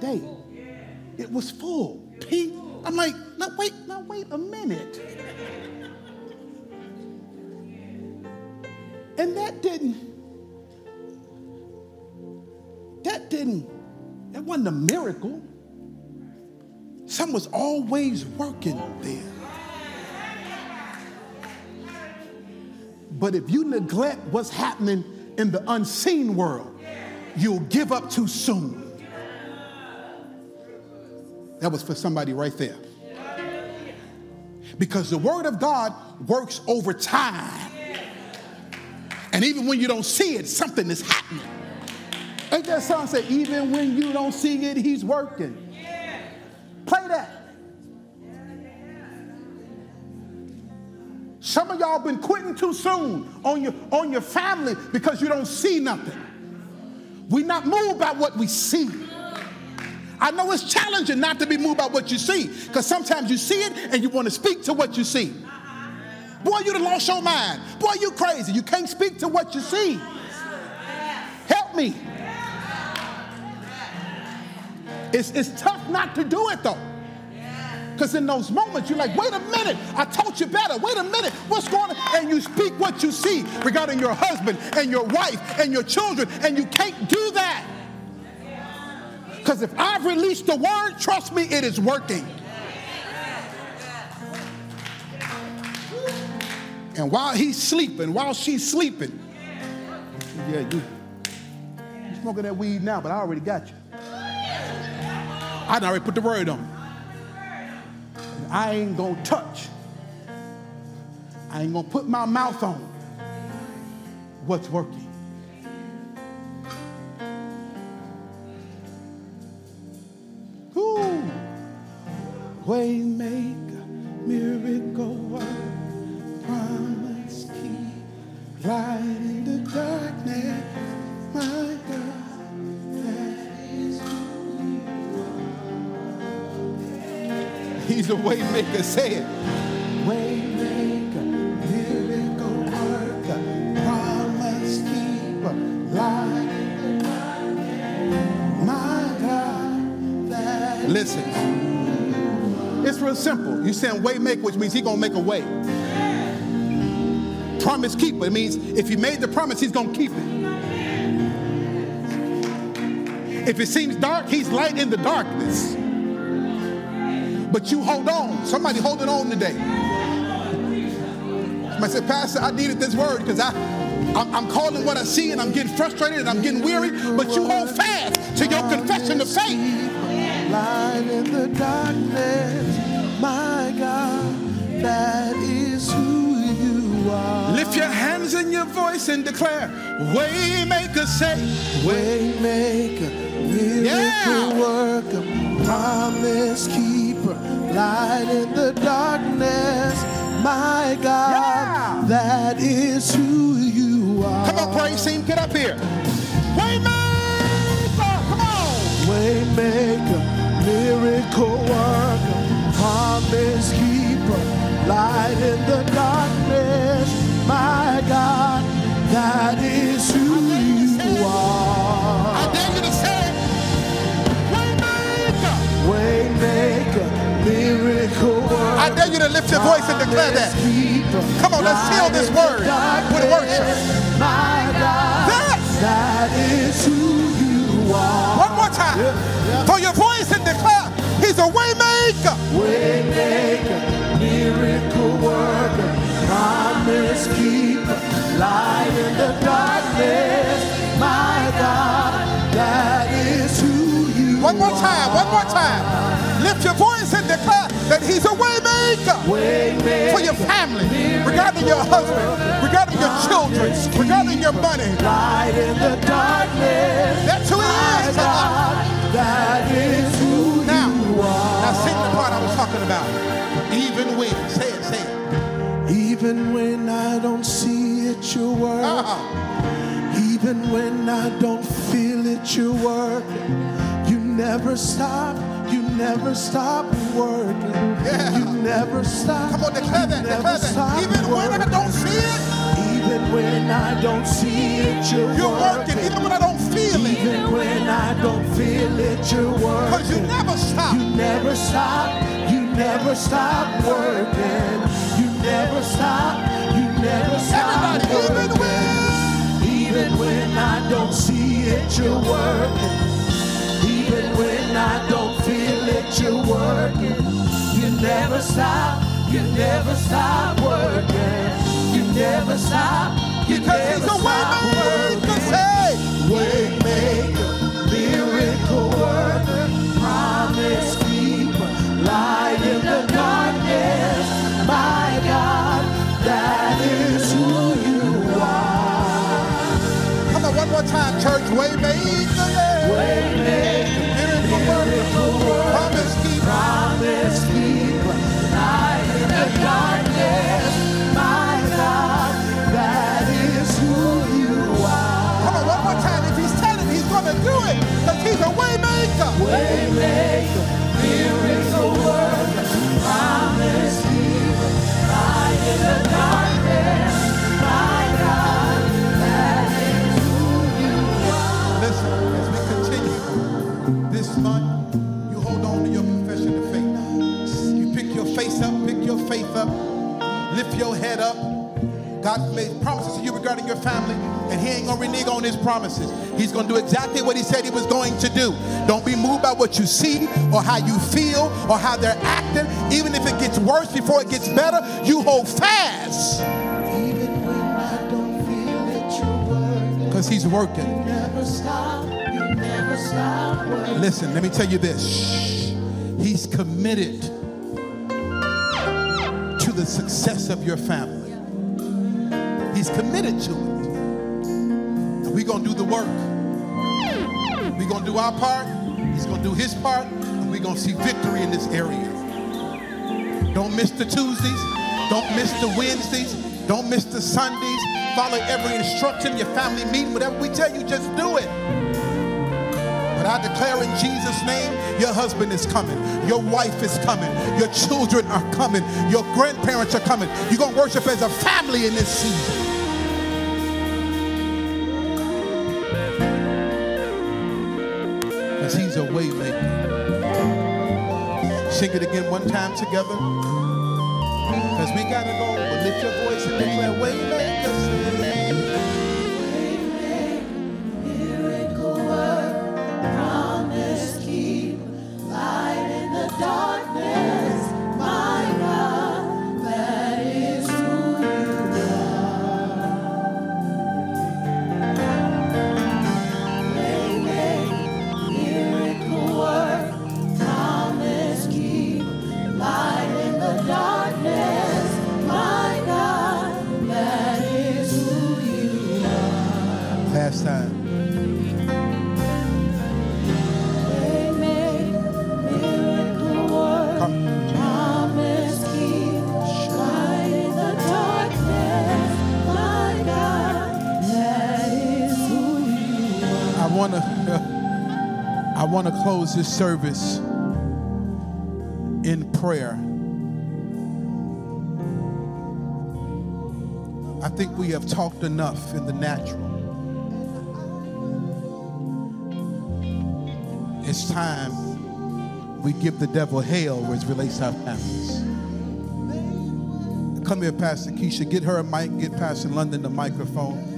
day, it was full. Pink. I'm like, now wait a minute. And that wasn't a miracle. Something was always working there. But if you neglect what's happening in the unseen world, you'll give up too soon. That was for somebody right there. Because the word of God works over time. And even when you don't see it, something is happening. Ain't that song say, even when you don't see it, he's working. Play that. Some of y'all been quitting too soon on your family because you don't see nothing. We're not moved by what we see. I know it's challenging not to be moved by what you see, because sometimes you see it and you want to speak to what you see. Boy, you done lost your mind. Boy, you crazy. You can't speak to what you see. Help me. It's tough not to do it, though. Because in those moments, you're like, wait a minute, I told you better. Wait a minute, what's going on? And you speak what you see regarding your husband and your wife and your children, and you can't do that. Because if I've released the word, trust me, it is working. And while he's sleeping, while she's sleeping, yeah, you're smoking that weed now, but I already got you. I already put the word on. I ain't gonna touch. I ain't gonna put my mouth on what's working. Ooh. Waymaker, miracle worker, promise keep, light in the darkness, my God. He's a way maker, say it. Way maker, miracle worker, promise keeper, light, my God. That listen, it's real simple. You're saying way maker, which means he's going to make a way. Promise keeper, it means if he made the promise, he's going to keep it. If it seems dark, he's light in the darkness. But you hold on. Somebody hold it on today. I said, Pastor, I needed this word because I'm calling what I see and I'm getting frustrated and I'm getting weary. But you hold fast to your confession of faith. Light in the darkness, my God, that is who you are. Lift your hands and your voice and declare, Waymaker, say, Waymaker, miracle worker, promise keeper. Light in the darkness, my God, yeah. That is who you are. Come on, praise team, get up here. Waymaker, come on. Waymaker, miracle worker, promise keeper, light in the darkness, my God, that is who you are. I dare you to say, Waymaker, Waymaker. Miracle worker, I dare you to lift your voice and declare that. Come on, let's seal this word with a worship. My God, that is who you are. One more time. For your voice and declare, he's a way maker. Way maker, miracle worker, promise keeper, light in the darkness. My God, that is who you are. One more time, one more time. Lift your voice and declare that he's a waymaker for your family, regarding your husband, regarding your children, regarding your money. Light in the darkness. That's who he is. That is who you are. Now sing the part I was talking about. Even when, say it, say it. Even when I don't see it, your word. Uh-uh. Even when I don't feel it, you're working. You never stop. You never stop working. Yeah. You never stop. Come on, declare that. Declare that. Even when I don't see it. Even when I don't see it, you're working. Even when I don't feel it. Even when I don't feel it, you're working. Because you never stop. You never stop. You never stop working. You never stop. You never stop. Everybody, even when. Even when I don't see it, you're working. Even when I don't feel it, you're working. You never stop. You never stop working. You never stop. You never stop working. Waymaker, miracle worker, promise keeper, light in the darkness. My God, that is who you. One more time, church. Waymaker, promise keeper, light in the darkness. My God, that is who you are. Come on, one more time. If he's telling, he's going to do it. Because he's a waymaker. Waymaker, miracle worker, promise keeper, light in the darkness. My God, that is. Listen, as we continue this month, you hold on to your confession of faith. You pick your faith up, lift your head up. God made promises to you regarding your family, and he ain't going to renege on his promises. He's going to do exactly what he said he was going to do. Don't be moved by what you see or how you feel or how they're acting. Even if it gets worse before it gets better, you hold fast. Because he's working. You never stop, you never stop working. Listen, let me tell you this. He's committed to the success of your family. He's committed to it. And we're going to do the work. We're going to do our part. He's going to do his part. And we're going to see victory in this area. Don't miss the Tuesdays. Don't miss the Wednesdays. Don't miss the Sundays. Follow every instruction, your family meeting, whatever we tell you, just do it. But I declare in Jesus' name, your husband is coming, your wife is coming, your children are coming, your grandparents are coming. You're going to worship as a family in this season. Because he's a way maker. Sing it again one time together. Because we got to go, but lift your voice and declare, Waymaker, miracle work, promise keep, light in the darkness, my God, that is who you are. Waymaker, miracle work, promise keep, light in the darkness. Last time. I want to close this service in prayer. I think we have talked enough in the natural. It's time we give the devil hell as it relates to our families. Come here, Pastor Keisha. Get her a mic. Get Pastor London the microphone.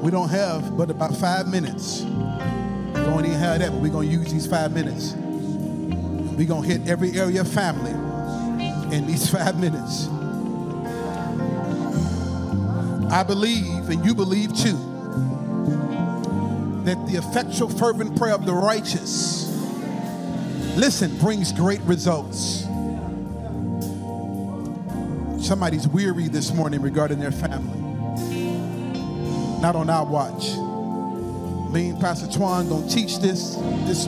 We don't have but about 5 minutes. We don't even have that, but we're going to use these 5 minutes. We're going to hit every area of family in these 5 minutes. I believe, and you believe too, that the effectual fervent prayer of the righteous, listen, brings great results. Somebody's weary this morning regarding their family. Not on our watch. Me and Pastor Twan going to teach this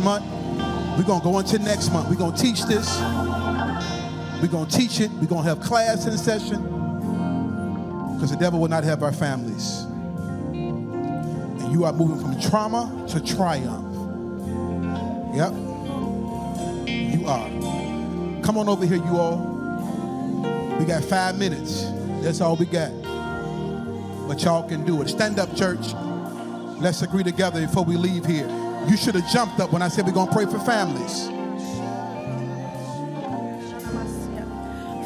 month. We're going to go into next month. We're going to teach this. We're going to teach it. We're going to have class in session because the devil will not have our families. And you are moving from trauma to triumph. Yep. You are. Come on over here, you all. We got 5 minutes. That's all we got. But y'all can do it. Stand up, church. Let's agree together before we leave here. You should have jumped up when I said we're going to pray for families.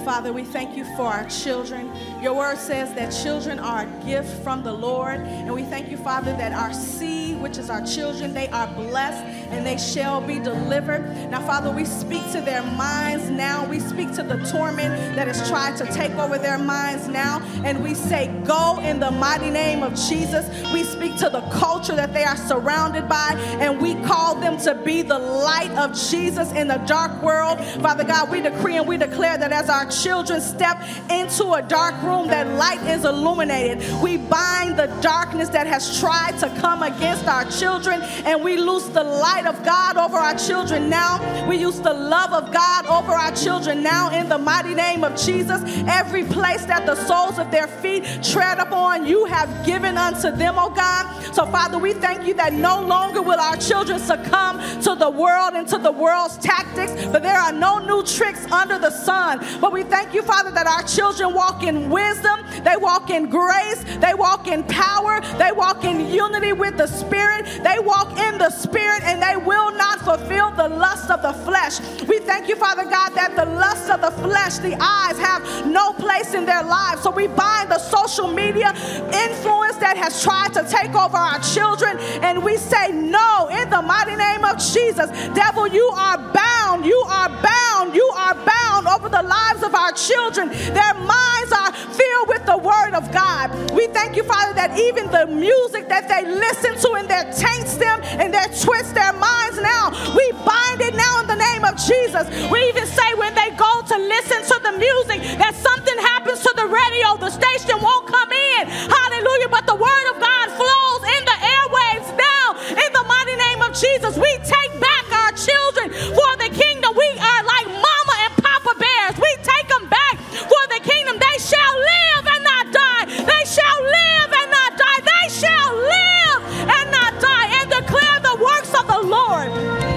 Father, we thank you for our children. Your word says that children are a gift from the Lord. And we thank you, Father, that our seed, which is our children, they are blessed and they shall be delivered. Now, Father, we speak to their minds now. We speak to the torment that has tried to take over their minds now. And we say, go in the mighty name of Jesus. We speak to the culture that they are surrounded by. And we call them to be the light of Jesus in the dark world. Father God, we decree and we declare that as our children step into a dark room, that light is illuminated. We bind the darkness that has tried to come against our children, and we loose the light of God over our children now. We use the love of God over our children now in the mighty name of Jesus. Every place that the soles of their feet tread upon, you have given unto them, oh God. So Father, we thank you that no longer will our children succumb to the world and to the world's tactics, but there are no new tricks under the sun. But we thank you, Father, that our children walk in wisdom, they walk in grace, they walk in power, they walk in unity with the Spirit, they walk in the Spirit, and they will not fulfill the lust of the flesh. We thank you, Father God, that the lust of the flesh, the eyes, have no place in their lives. So we bind the social media influence that has tried to take over our children, and we say no in the mighty name of Jesus. Devil, you are bound, you are bound, you are bound over the lives of our children. Their minds are filled with the word of God. We thank you, Father, that even the music that they listen to and that taints them and that twists their minds now, we bind it now in the name of Jesus. We even say when they go to listen to the music that something happens to the radio, the station won't come in. Hallelujah. But the word of God flows in the airwaves now in the mighty name of Jesus. We take back our children for the kingdom. We are like mama and papa bears. We take them back for the kingdom. They shall live and not die. They shall live and not die. They shall live and not die and declare the works of the Lord.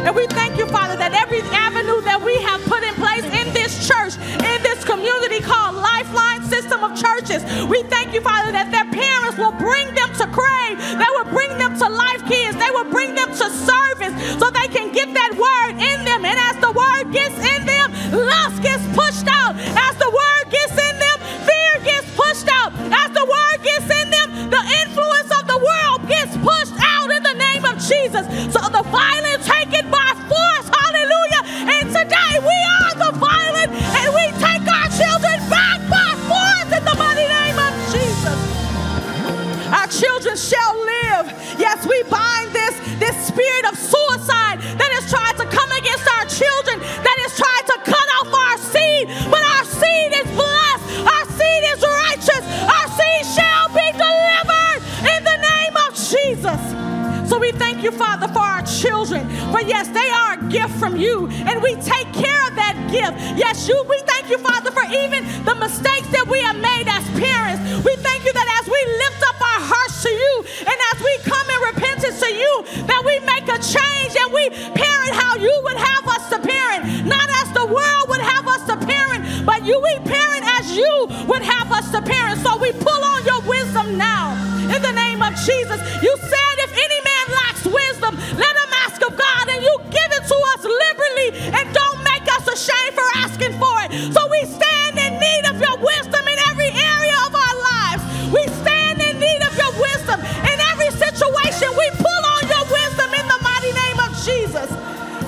And we thank you, Father, that every avenue that we have put in place in this church, in this community called Lifeline System of Churches, we thank you, Father, that their parents will bring them to Crave. They will bring them to Life Kids. They will bring them to service so they can get that word in them. And as the word gets in them, lust gets pushed out. As the word gets in them, fear gets pushed out. As the word gets in them, the influence of the world gets pushed out in the name of Jesus. So the violent take it by force. Hallelujah. And today we are the violent and we take our children back by force in the mighty name of Jesus. Our children shall live. Yes, we bind this spirit of suicide that has tried to come against our children, that has tried to cut off our seed, but our seed is blessed, our seed is righteous, our seed shall be delivered in the name of Jesus. So we thank you, Father, for our children, for yes, they are a gift from you, and we take care of that gift. Yes, we thank you, Father, for even the mistakes that we have made as parents. We thank you that as we lift up our hearts to you, and as we come in repentance to you, that we make a change and we parent how you would have us to parent, not as the world would have us to parent, but we parent as you would have us to parent. So we pull on your wisdom now in the name of Jesus. You said if any man lacks wisdom, let him ask of God, and you give it to us liberally and don't make us ashamed for asking for it. So we stand in need of your wisdom in every area of our lives. We stand in need of your wisdom in every situation. We pull on your wisdom in the mighty name of Jesus.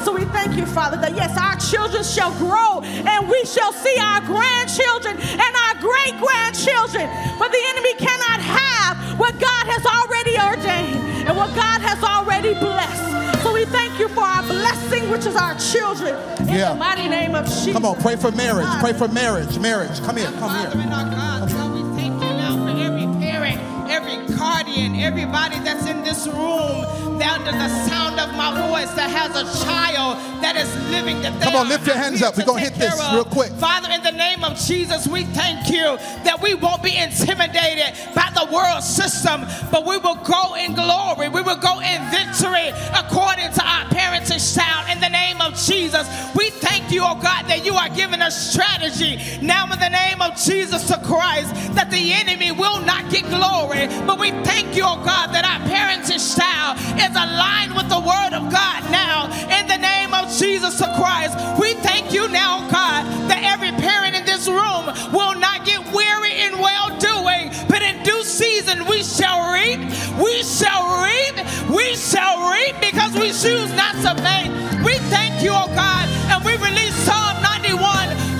So we thank you, Father, that yes, our children shall grow and we shall see our grandchildren and our great-grandchildren. But the enemy cannot have what God has already ordained and what God has already blessed. So we thank you for our blessing, which is our children. In the mighty name of Jesus. Come on, pray for marriage. Pray for marriage. Marriage. Come here. Come here. Father and our God, so we thank you now for every parent, every guardian, everybody that's in this room, that under the sound of my voice that has a child that is is living, that they come on, lift your hands up. We're going to hit this real quick. Father, in the name of Jesus, we thank you that we won't be intimidated by the world system, but we will go in glory. We will go in victory according to our parenting style. In the name of Jesus, we thank you, oh God, that you are giving us strategy now in the name of Jesus Christ, that the enemy will not get glory. But we thank you, oh God, that our parenting style is aligned with the word of God now in the name of Jesus Christ. We thank you now, God, that every parent in this room will not get weary in well-doing, but in due season we shall reap, we shall reap, we shall reap, because we choose not to faint. We thank you, oh God, and we release Psalm 91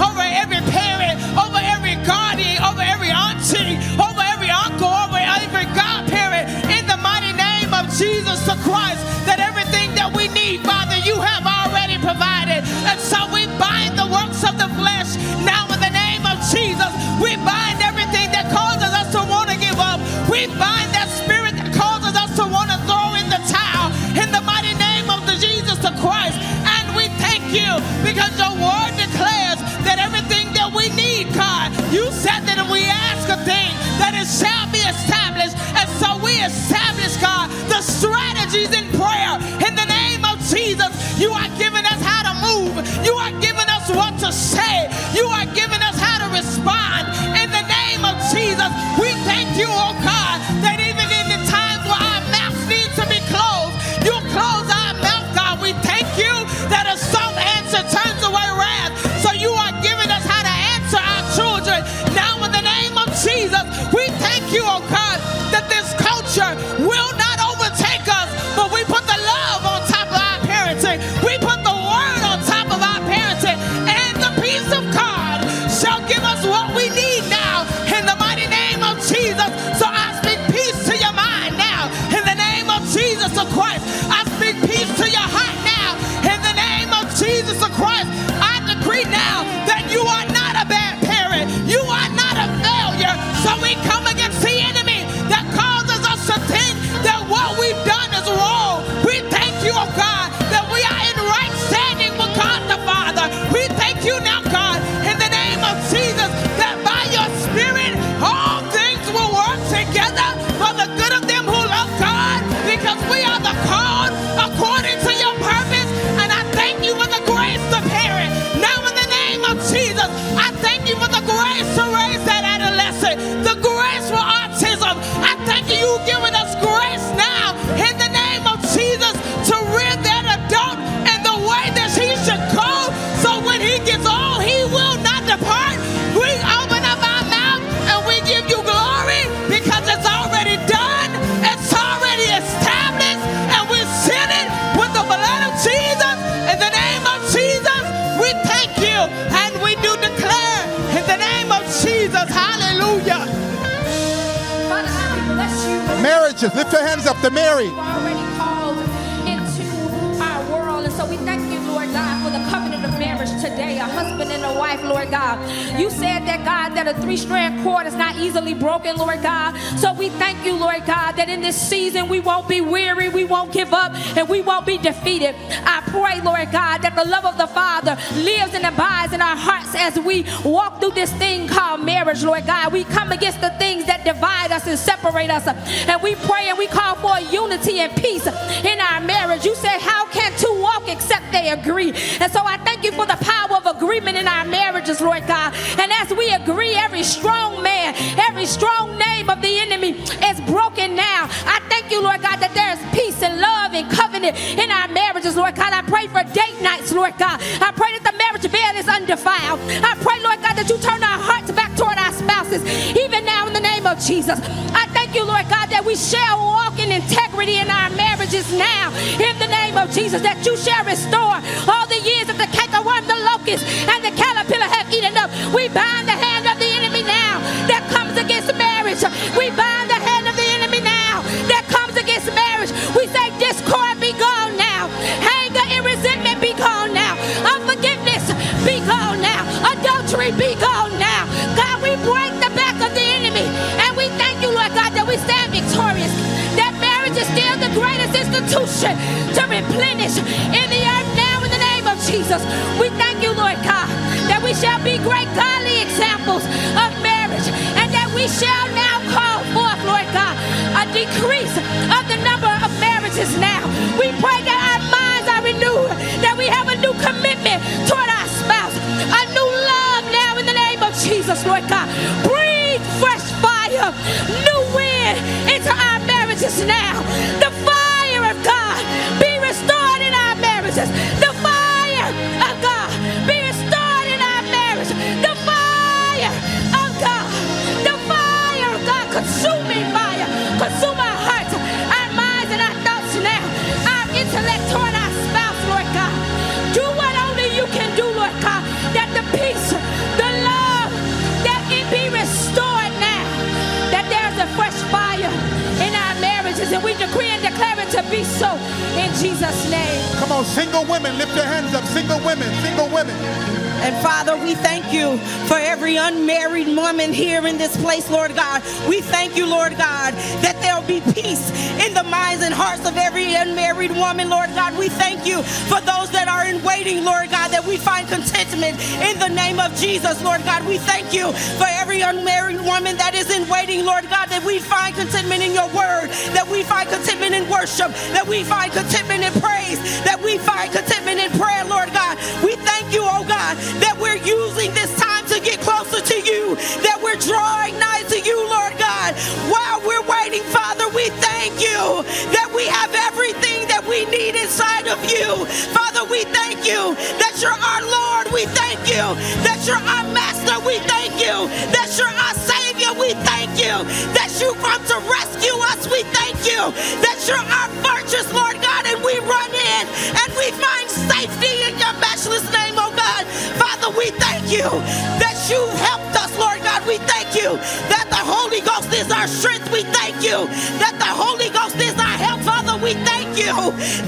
over every parent, over every guardian, over every auntie, over every uncle, over every godparent, in the mighty name of Jesus Christ, that everything that we need, Father, you have already provided. And so we bind the works of the flesh now in the name of Jesus. We bind everything that causes us to want to give up. We bind that spirit that causes us to want to throw in the towel in the mighty name of Jesus Christ. And we thank you because your word declares that everything that we need, God, you said that if we ask a thing, that it shall be established. And so we establish, God, the strategies in prayer in the name of Jesus. You are giving us how to move. You are giving us what to say. You are giving us how to respond in the name of Jesus. We thank you, oh God, that even in the times where our mouths need to be closed, you close our mouth, God. We thank you that a soft answer turns away wrath. So you are giving us how to answer our children now in the name of Jesus. We thank you, oh God, that this culture will not overtake us, but we put the love on top of our parenting. We put the word on top of our parenting, and the peace of God shall give us what we need now in the mighty name of Jesus. So I speak peace to your mind now in the name of Jesus Christ. I speak peace to your heart now in the name of Jesus Christ. I decree now that you are not a bad parent. You are not a failure. So we come against the enemy that causes us to think that what we've done is wrong. We thank you, oh God, that we are in right standing with God the Father. We thank you now, God, in the name of Jesus, that by your Spirit all things will work together for the good of them who love God, because we are the called according to your purpose. And I thank you for the grace to parent now in the name of Jesus. I thank you for the grace to raise that adolescent, the grace for autism. I thank you, you've given us grace now in the name of Jesus to rear that adult in the way that he should go, so when he gets old he will not depart. We open up our mouth and we give you glory, because it's already done, it's already established, and we seal it with the blood of Jesus. In the name of Jesus, we thank you and we do declare in the name of Jesus. Hallelujah. Father, I bless you. Marriages, lift your hands up to Mary. You are already called into our world, and so we thank you, Lord God, for the covenant of marriage today, a husband and a wife, Lord God. You said that, God, that a three-strand cord is not easily broken, Lord God. So we thank you, Lord God, that in this season we won't be weary, we won't give up, and we won't be defeated. I pray, Lord God, that the love of the Father lives and abides in our hearts as we walk through this thing called marriage, Lord God. We come against the things that divide us and separate us, and we pray and we call for unity and peace in our marriage. You said, how can two walk except they agree? And so I thank you for the power of agreement in our marriages, Lord God. And as we agree, every strong man, every strong name of the enemy is broken now. I thank you, Lord God, that there is peace and love and covenant in our marriages, Lord God. I pray for date nights, Lord God. I pray that the marriage bed is undefiled. I pray, Lord God, that you turn our hearts back toward our spouses, even now in the name of Jesus. I thank you, Lord God, that we shall walk in integrity in our marriages now, in the name of Jesus, that you shall restore all the years that the cankerworm, the locust, and the caterpillar have eaten up. We bind the hand of the enemy now that comes against marriage. We bind the hand of the enemy now that comes against marriage. We say discord be gone now. Anger and resentment be gone now. Unforgiveness be gone now. Adultery be gone now. God, we break the back of the enemy, and we thank you, Lord God, that we stand victorious. That marriage is still the greatest institution to replenish in the earth now. Jesus. We thank you, Lord God, that we shall be great godly examples of marriage, and that we shall now call forth, Lord God, a decrease of the number of marriages now. We pray that our minds are renewed, that we have a new commitment toward our spouse, a new love now in the name of Jesus, Lord God. Breathe fresh fire, new wind into our marriages now. The fire of God be restored in our marriages. The fire of God be restored in our marriage. The fire of God. The fire of God. Consuming fire. Consume our hearts, our minds, and our thoughts now. Our intellect toward our spouse, Lord God. Do what only you can do, Lord God. That the peace, the love, that it be restored now. That there's a fresh fire in our marriages. And we decree and declare it to be so. In Jesus' name. Come on, single women, lift your hands up. Single women, single women. And Father, we thank you for every unmarried woman here in this place, Lord God. We thank you, Lord God, that there'll be peace in the minds and hearts of every unmarried woman, Lord God. We thank you for those that are in waiting, Lord God, that we find contentment in the name of Jesus, Lord God. We thank you for every unmarried woman that is in waiting, Lord God, that we find contentment in your word, that we find contentment in worship, that we find contentment in praise, that we find contentment in prayer, Lord God. We thank you, oh God, that we're using this time to get closer to you, that we're drawing nigh to you, Lord God. While we're waiting, Father, we thank you that we have everything that we need inside of you. Father, we thank you that you're our Lord. We thank you that you're our Master. We thank you that you're our Savior. We thank you that you come to rescue us. We thank you that you're our fortress, Lord God, and we run in and we find safety in your matchless name, oh God. Father, we thank you that you helped us, Lord God. We thank you that the Holy Ghost is our strength. We thank you that the Holy Ghost is our help. Father, we thank you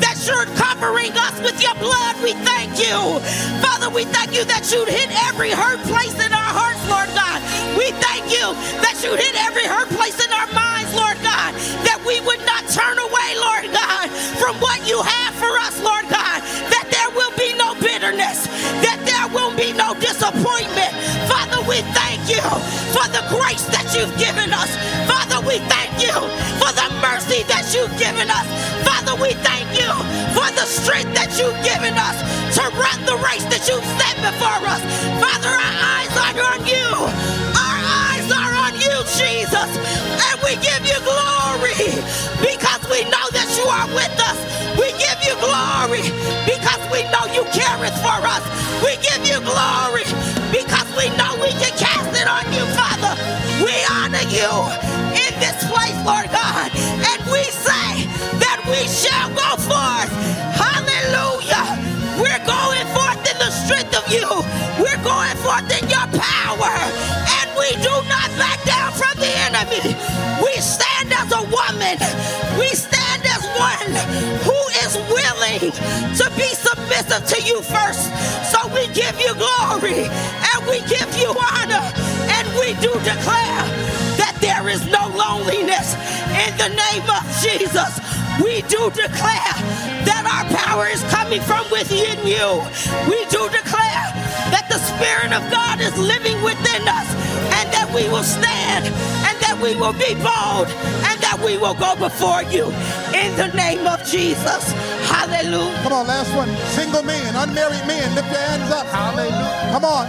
that you're covering us with your blood. We thank you. Father, we thank you that you'd hit every hurt place in our hearts, Lord God. We thank you that you'd hit every hurt place in our minds, Lord God, that we would not turn away, Lord God, from what you have for us, Lord God, that there will be no bitterness, that there will be no disappointment. Father, we thank you for the grace that you've given us. Father, we thank you for the mercy that you've given us. Father, we thank you for the strength that you've given us to run the race that you've set before us. Father, our eyes are on you. Our eyes are on you, Jesus. And we give you glory because we know that you are with us. We give you glory because we know you care for us. We give you glory because we know we can cast it on you, Father. We honor you in this place, Lord God. And we say that we shall go forth. Hallelujah. We're going forth in the strength of you. We're going forth in your power. And we do not back down from the enemy. We stand as a woman. We stand as one who is willing to be submissive to you first. So we give you glory and we give you honor, and we do declare that there is no loneliness in the name of Jesus. We do declare that our power is coming from within you. We do declare that the Spirit of God is living within us, and that we will stand, and that we will be bold, and that we will go before you in the name of Jesus. Hallelujah. Come on, last one. Single men, unmarried men, lift your hands up. Hallelujah. Come on.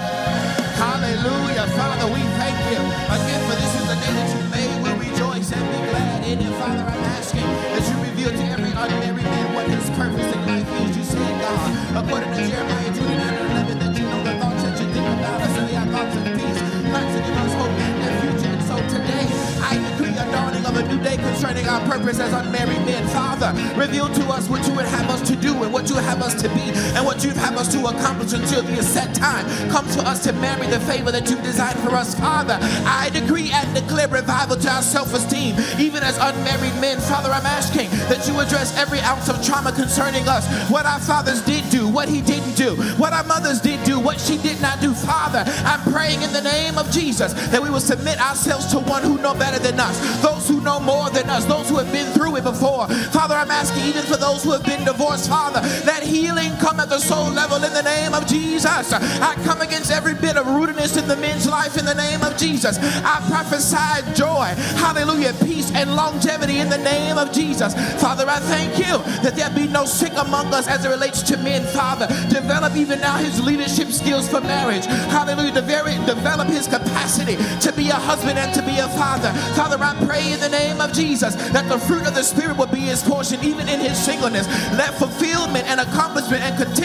Hallelujah. Father, we thank you again for this is the day that you made. We'll rejoice and be glad in it. Father, I'm asking that you reveal to every unmarried man what his purpose in life is. You said, God, according to Jeremiah 29:11, that you know the thoughts that you think about us, and they are thoughts of peace, thoughts that give us hope and their future. And so today, I decree a dawning of a new day concerning our purpose as unmarried men. Father, reveal to us what you would have us to do and what you would have us to be and what you'd have us to accomplish until the set time comes for us to marry the favor that you've designed for us. Father, I decree and declare revival to our self-esteem, even as unmarried men. Father, I'm asking that you address every ounce of trauma concerning us, what our fathers did do, what he didn't do, what our mothers did do, what she did not do. Father, I'm praying in the name of Jesus that we will submit ourselves to one who knows better than us, those who know more than us, those who have been through it before. Father, I'm asking even for those who have been divorced, Father, that healing come at the the soul level in the name of Jesus. I come against every bit of rudeness in the men's life in the name of Jesus. I prophesy joy, hallelujah, peace, and longevity in the name of Jesus. Father, I thank you that there be no sick among us as it relates to men, Father. Develop even now his leadership skills for marriage. Hallelujah. Develop his capacity to be a husband and to be a father. Father, I pray in the name of Jesus that the fruit of the Spirit will be his portion even in his singleness. Let fulfillment and accomplishment and contentment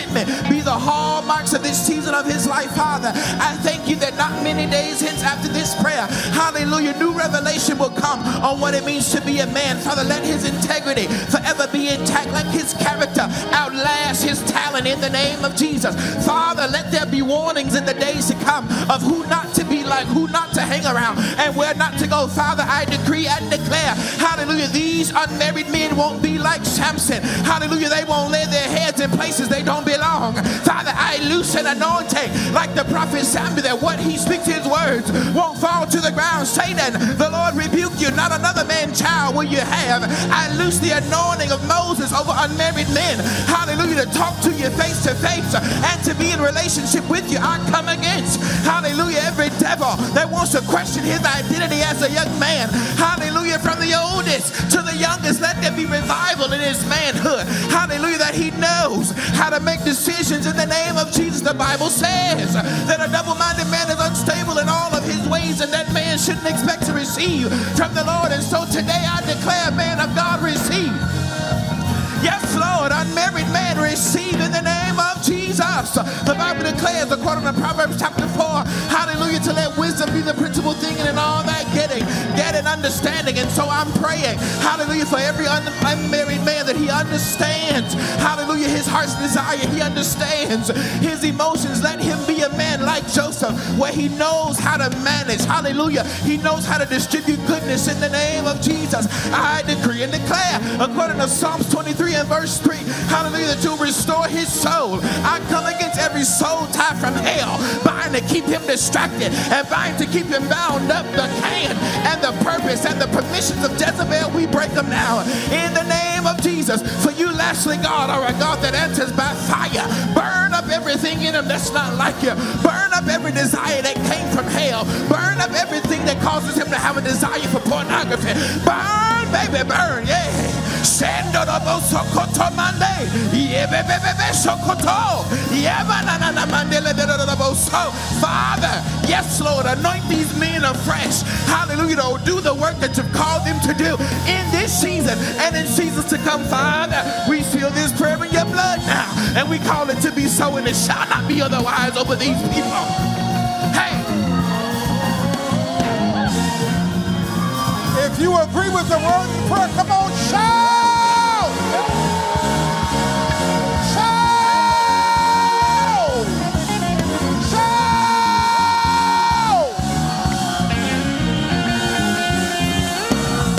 be the hallmarks of this season of his life, Father. I thank you that not many days hence after this prayer, hallelujah, new revelation will come on what it means to be a man. Father, let his integrity forever be intact. Let his character outlast his talent in the name of Jesus. Father, let there be warnings in the days to come of who not to be like, who not to hang around, and where not to go. Father, I decree and declare, hallelujah, these unmarried men won't be like Samson. Hallelujah, they won't lay their heads in places they don't belong. Father, I loose and anointing like the prophet Samuel, that what he speaks, his words won't fall to the ground. Satan, the Lord rebuke you. Not another man child will you have. I loose the anointing of Moses over unmarried men, hallelujah, to talk to you face to face and to be in relationship with you. I come against, hallelujah, every devil that wants to question his identity as a young man. Hallelujah, from the oldest to the youngest, let there be revival in his manhood. Hallelujah, that he knows how to make decisions in the name of Jesus. The Bible says that a double-minded man is unstable in all of his ways, and that man shouldn't expect to receive from the Lord. And so today I declare, man of God, receive. Yes, Lord, unmarried man, receive in the name of Jesus. The Bible declares, according to Proverbs chapter 4, hallelujah, to let wisdom be the principal thing, and in all that get an understanding. And so I'm praying, hallelujah, for every unmarried man, that he understands, hallelujah, his heart's desire. He understands his emotions. Let him be a man like Joseph, where he knows how to manage, hallelujah, he knows how to distribute goodness in the name of Jesus. I decree and declare, according to Psalms 23 and verse 3, hallelujah, to restore his soul. I come against every soul tie from hell, bind to keep him distracted, and bind to keep him bound up. The hand and the purpose and the permissions of Jezebel, we break them now in the name of Jesus. For you, lastly, God, are a God that answers by fire. Burn up everything in him that's not like you. Burn up every desire that came from hell. Burn up everything that causes him to have a desire for pornography. Burn, baby, burn, yeah. Father, yes, Lord, anoint these men afresh, hallelujah, to do the work that you've called them to do in this season and in seasons to come. Father, we seal this prayer in your blood now, and we call it to be so, and it shall not be otherwise over these people. Hey, if you agree with the word in prayer, come on, shout! Shout! Shout! I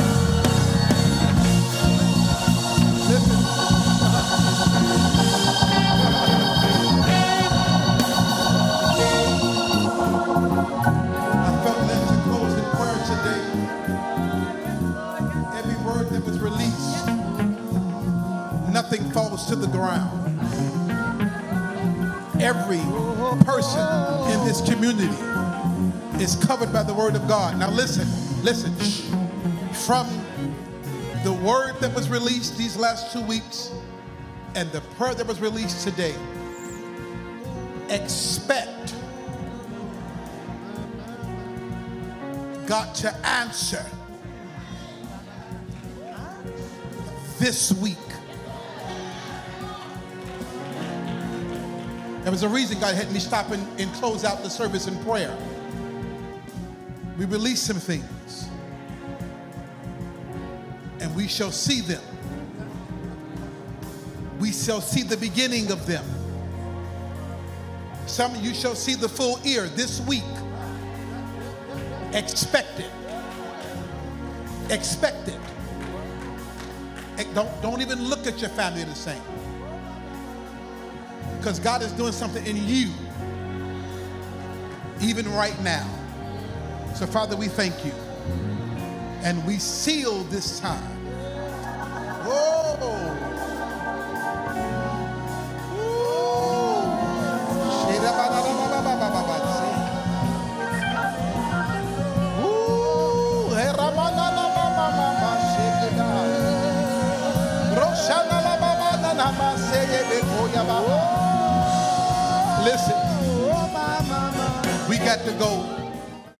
felt led to close in prayer today. Release, nothing falls to the ground. Every person in this community is covered by the word of God. Now listen, from the word that was released these last 2 weeks and the prayer that was released today, expect God to answer this week. There was a reason God had me stop and close out the service in prayer. We release some things, and we shall see them. We shall see the beginning of them. Some of you shall see the full ear this week. Expect it. Expect it. Don't even look at your family the same, because God is doing something in you even right now. So Father, we thank you, and we seal this time. Whoa. Whoa. Listen, we got to go.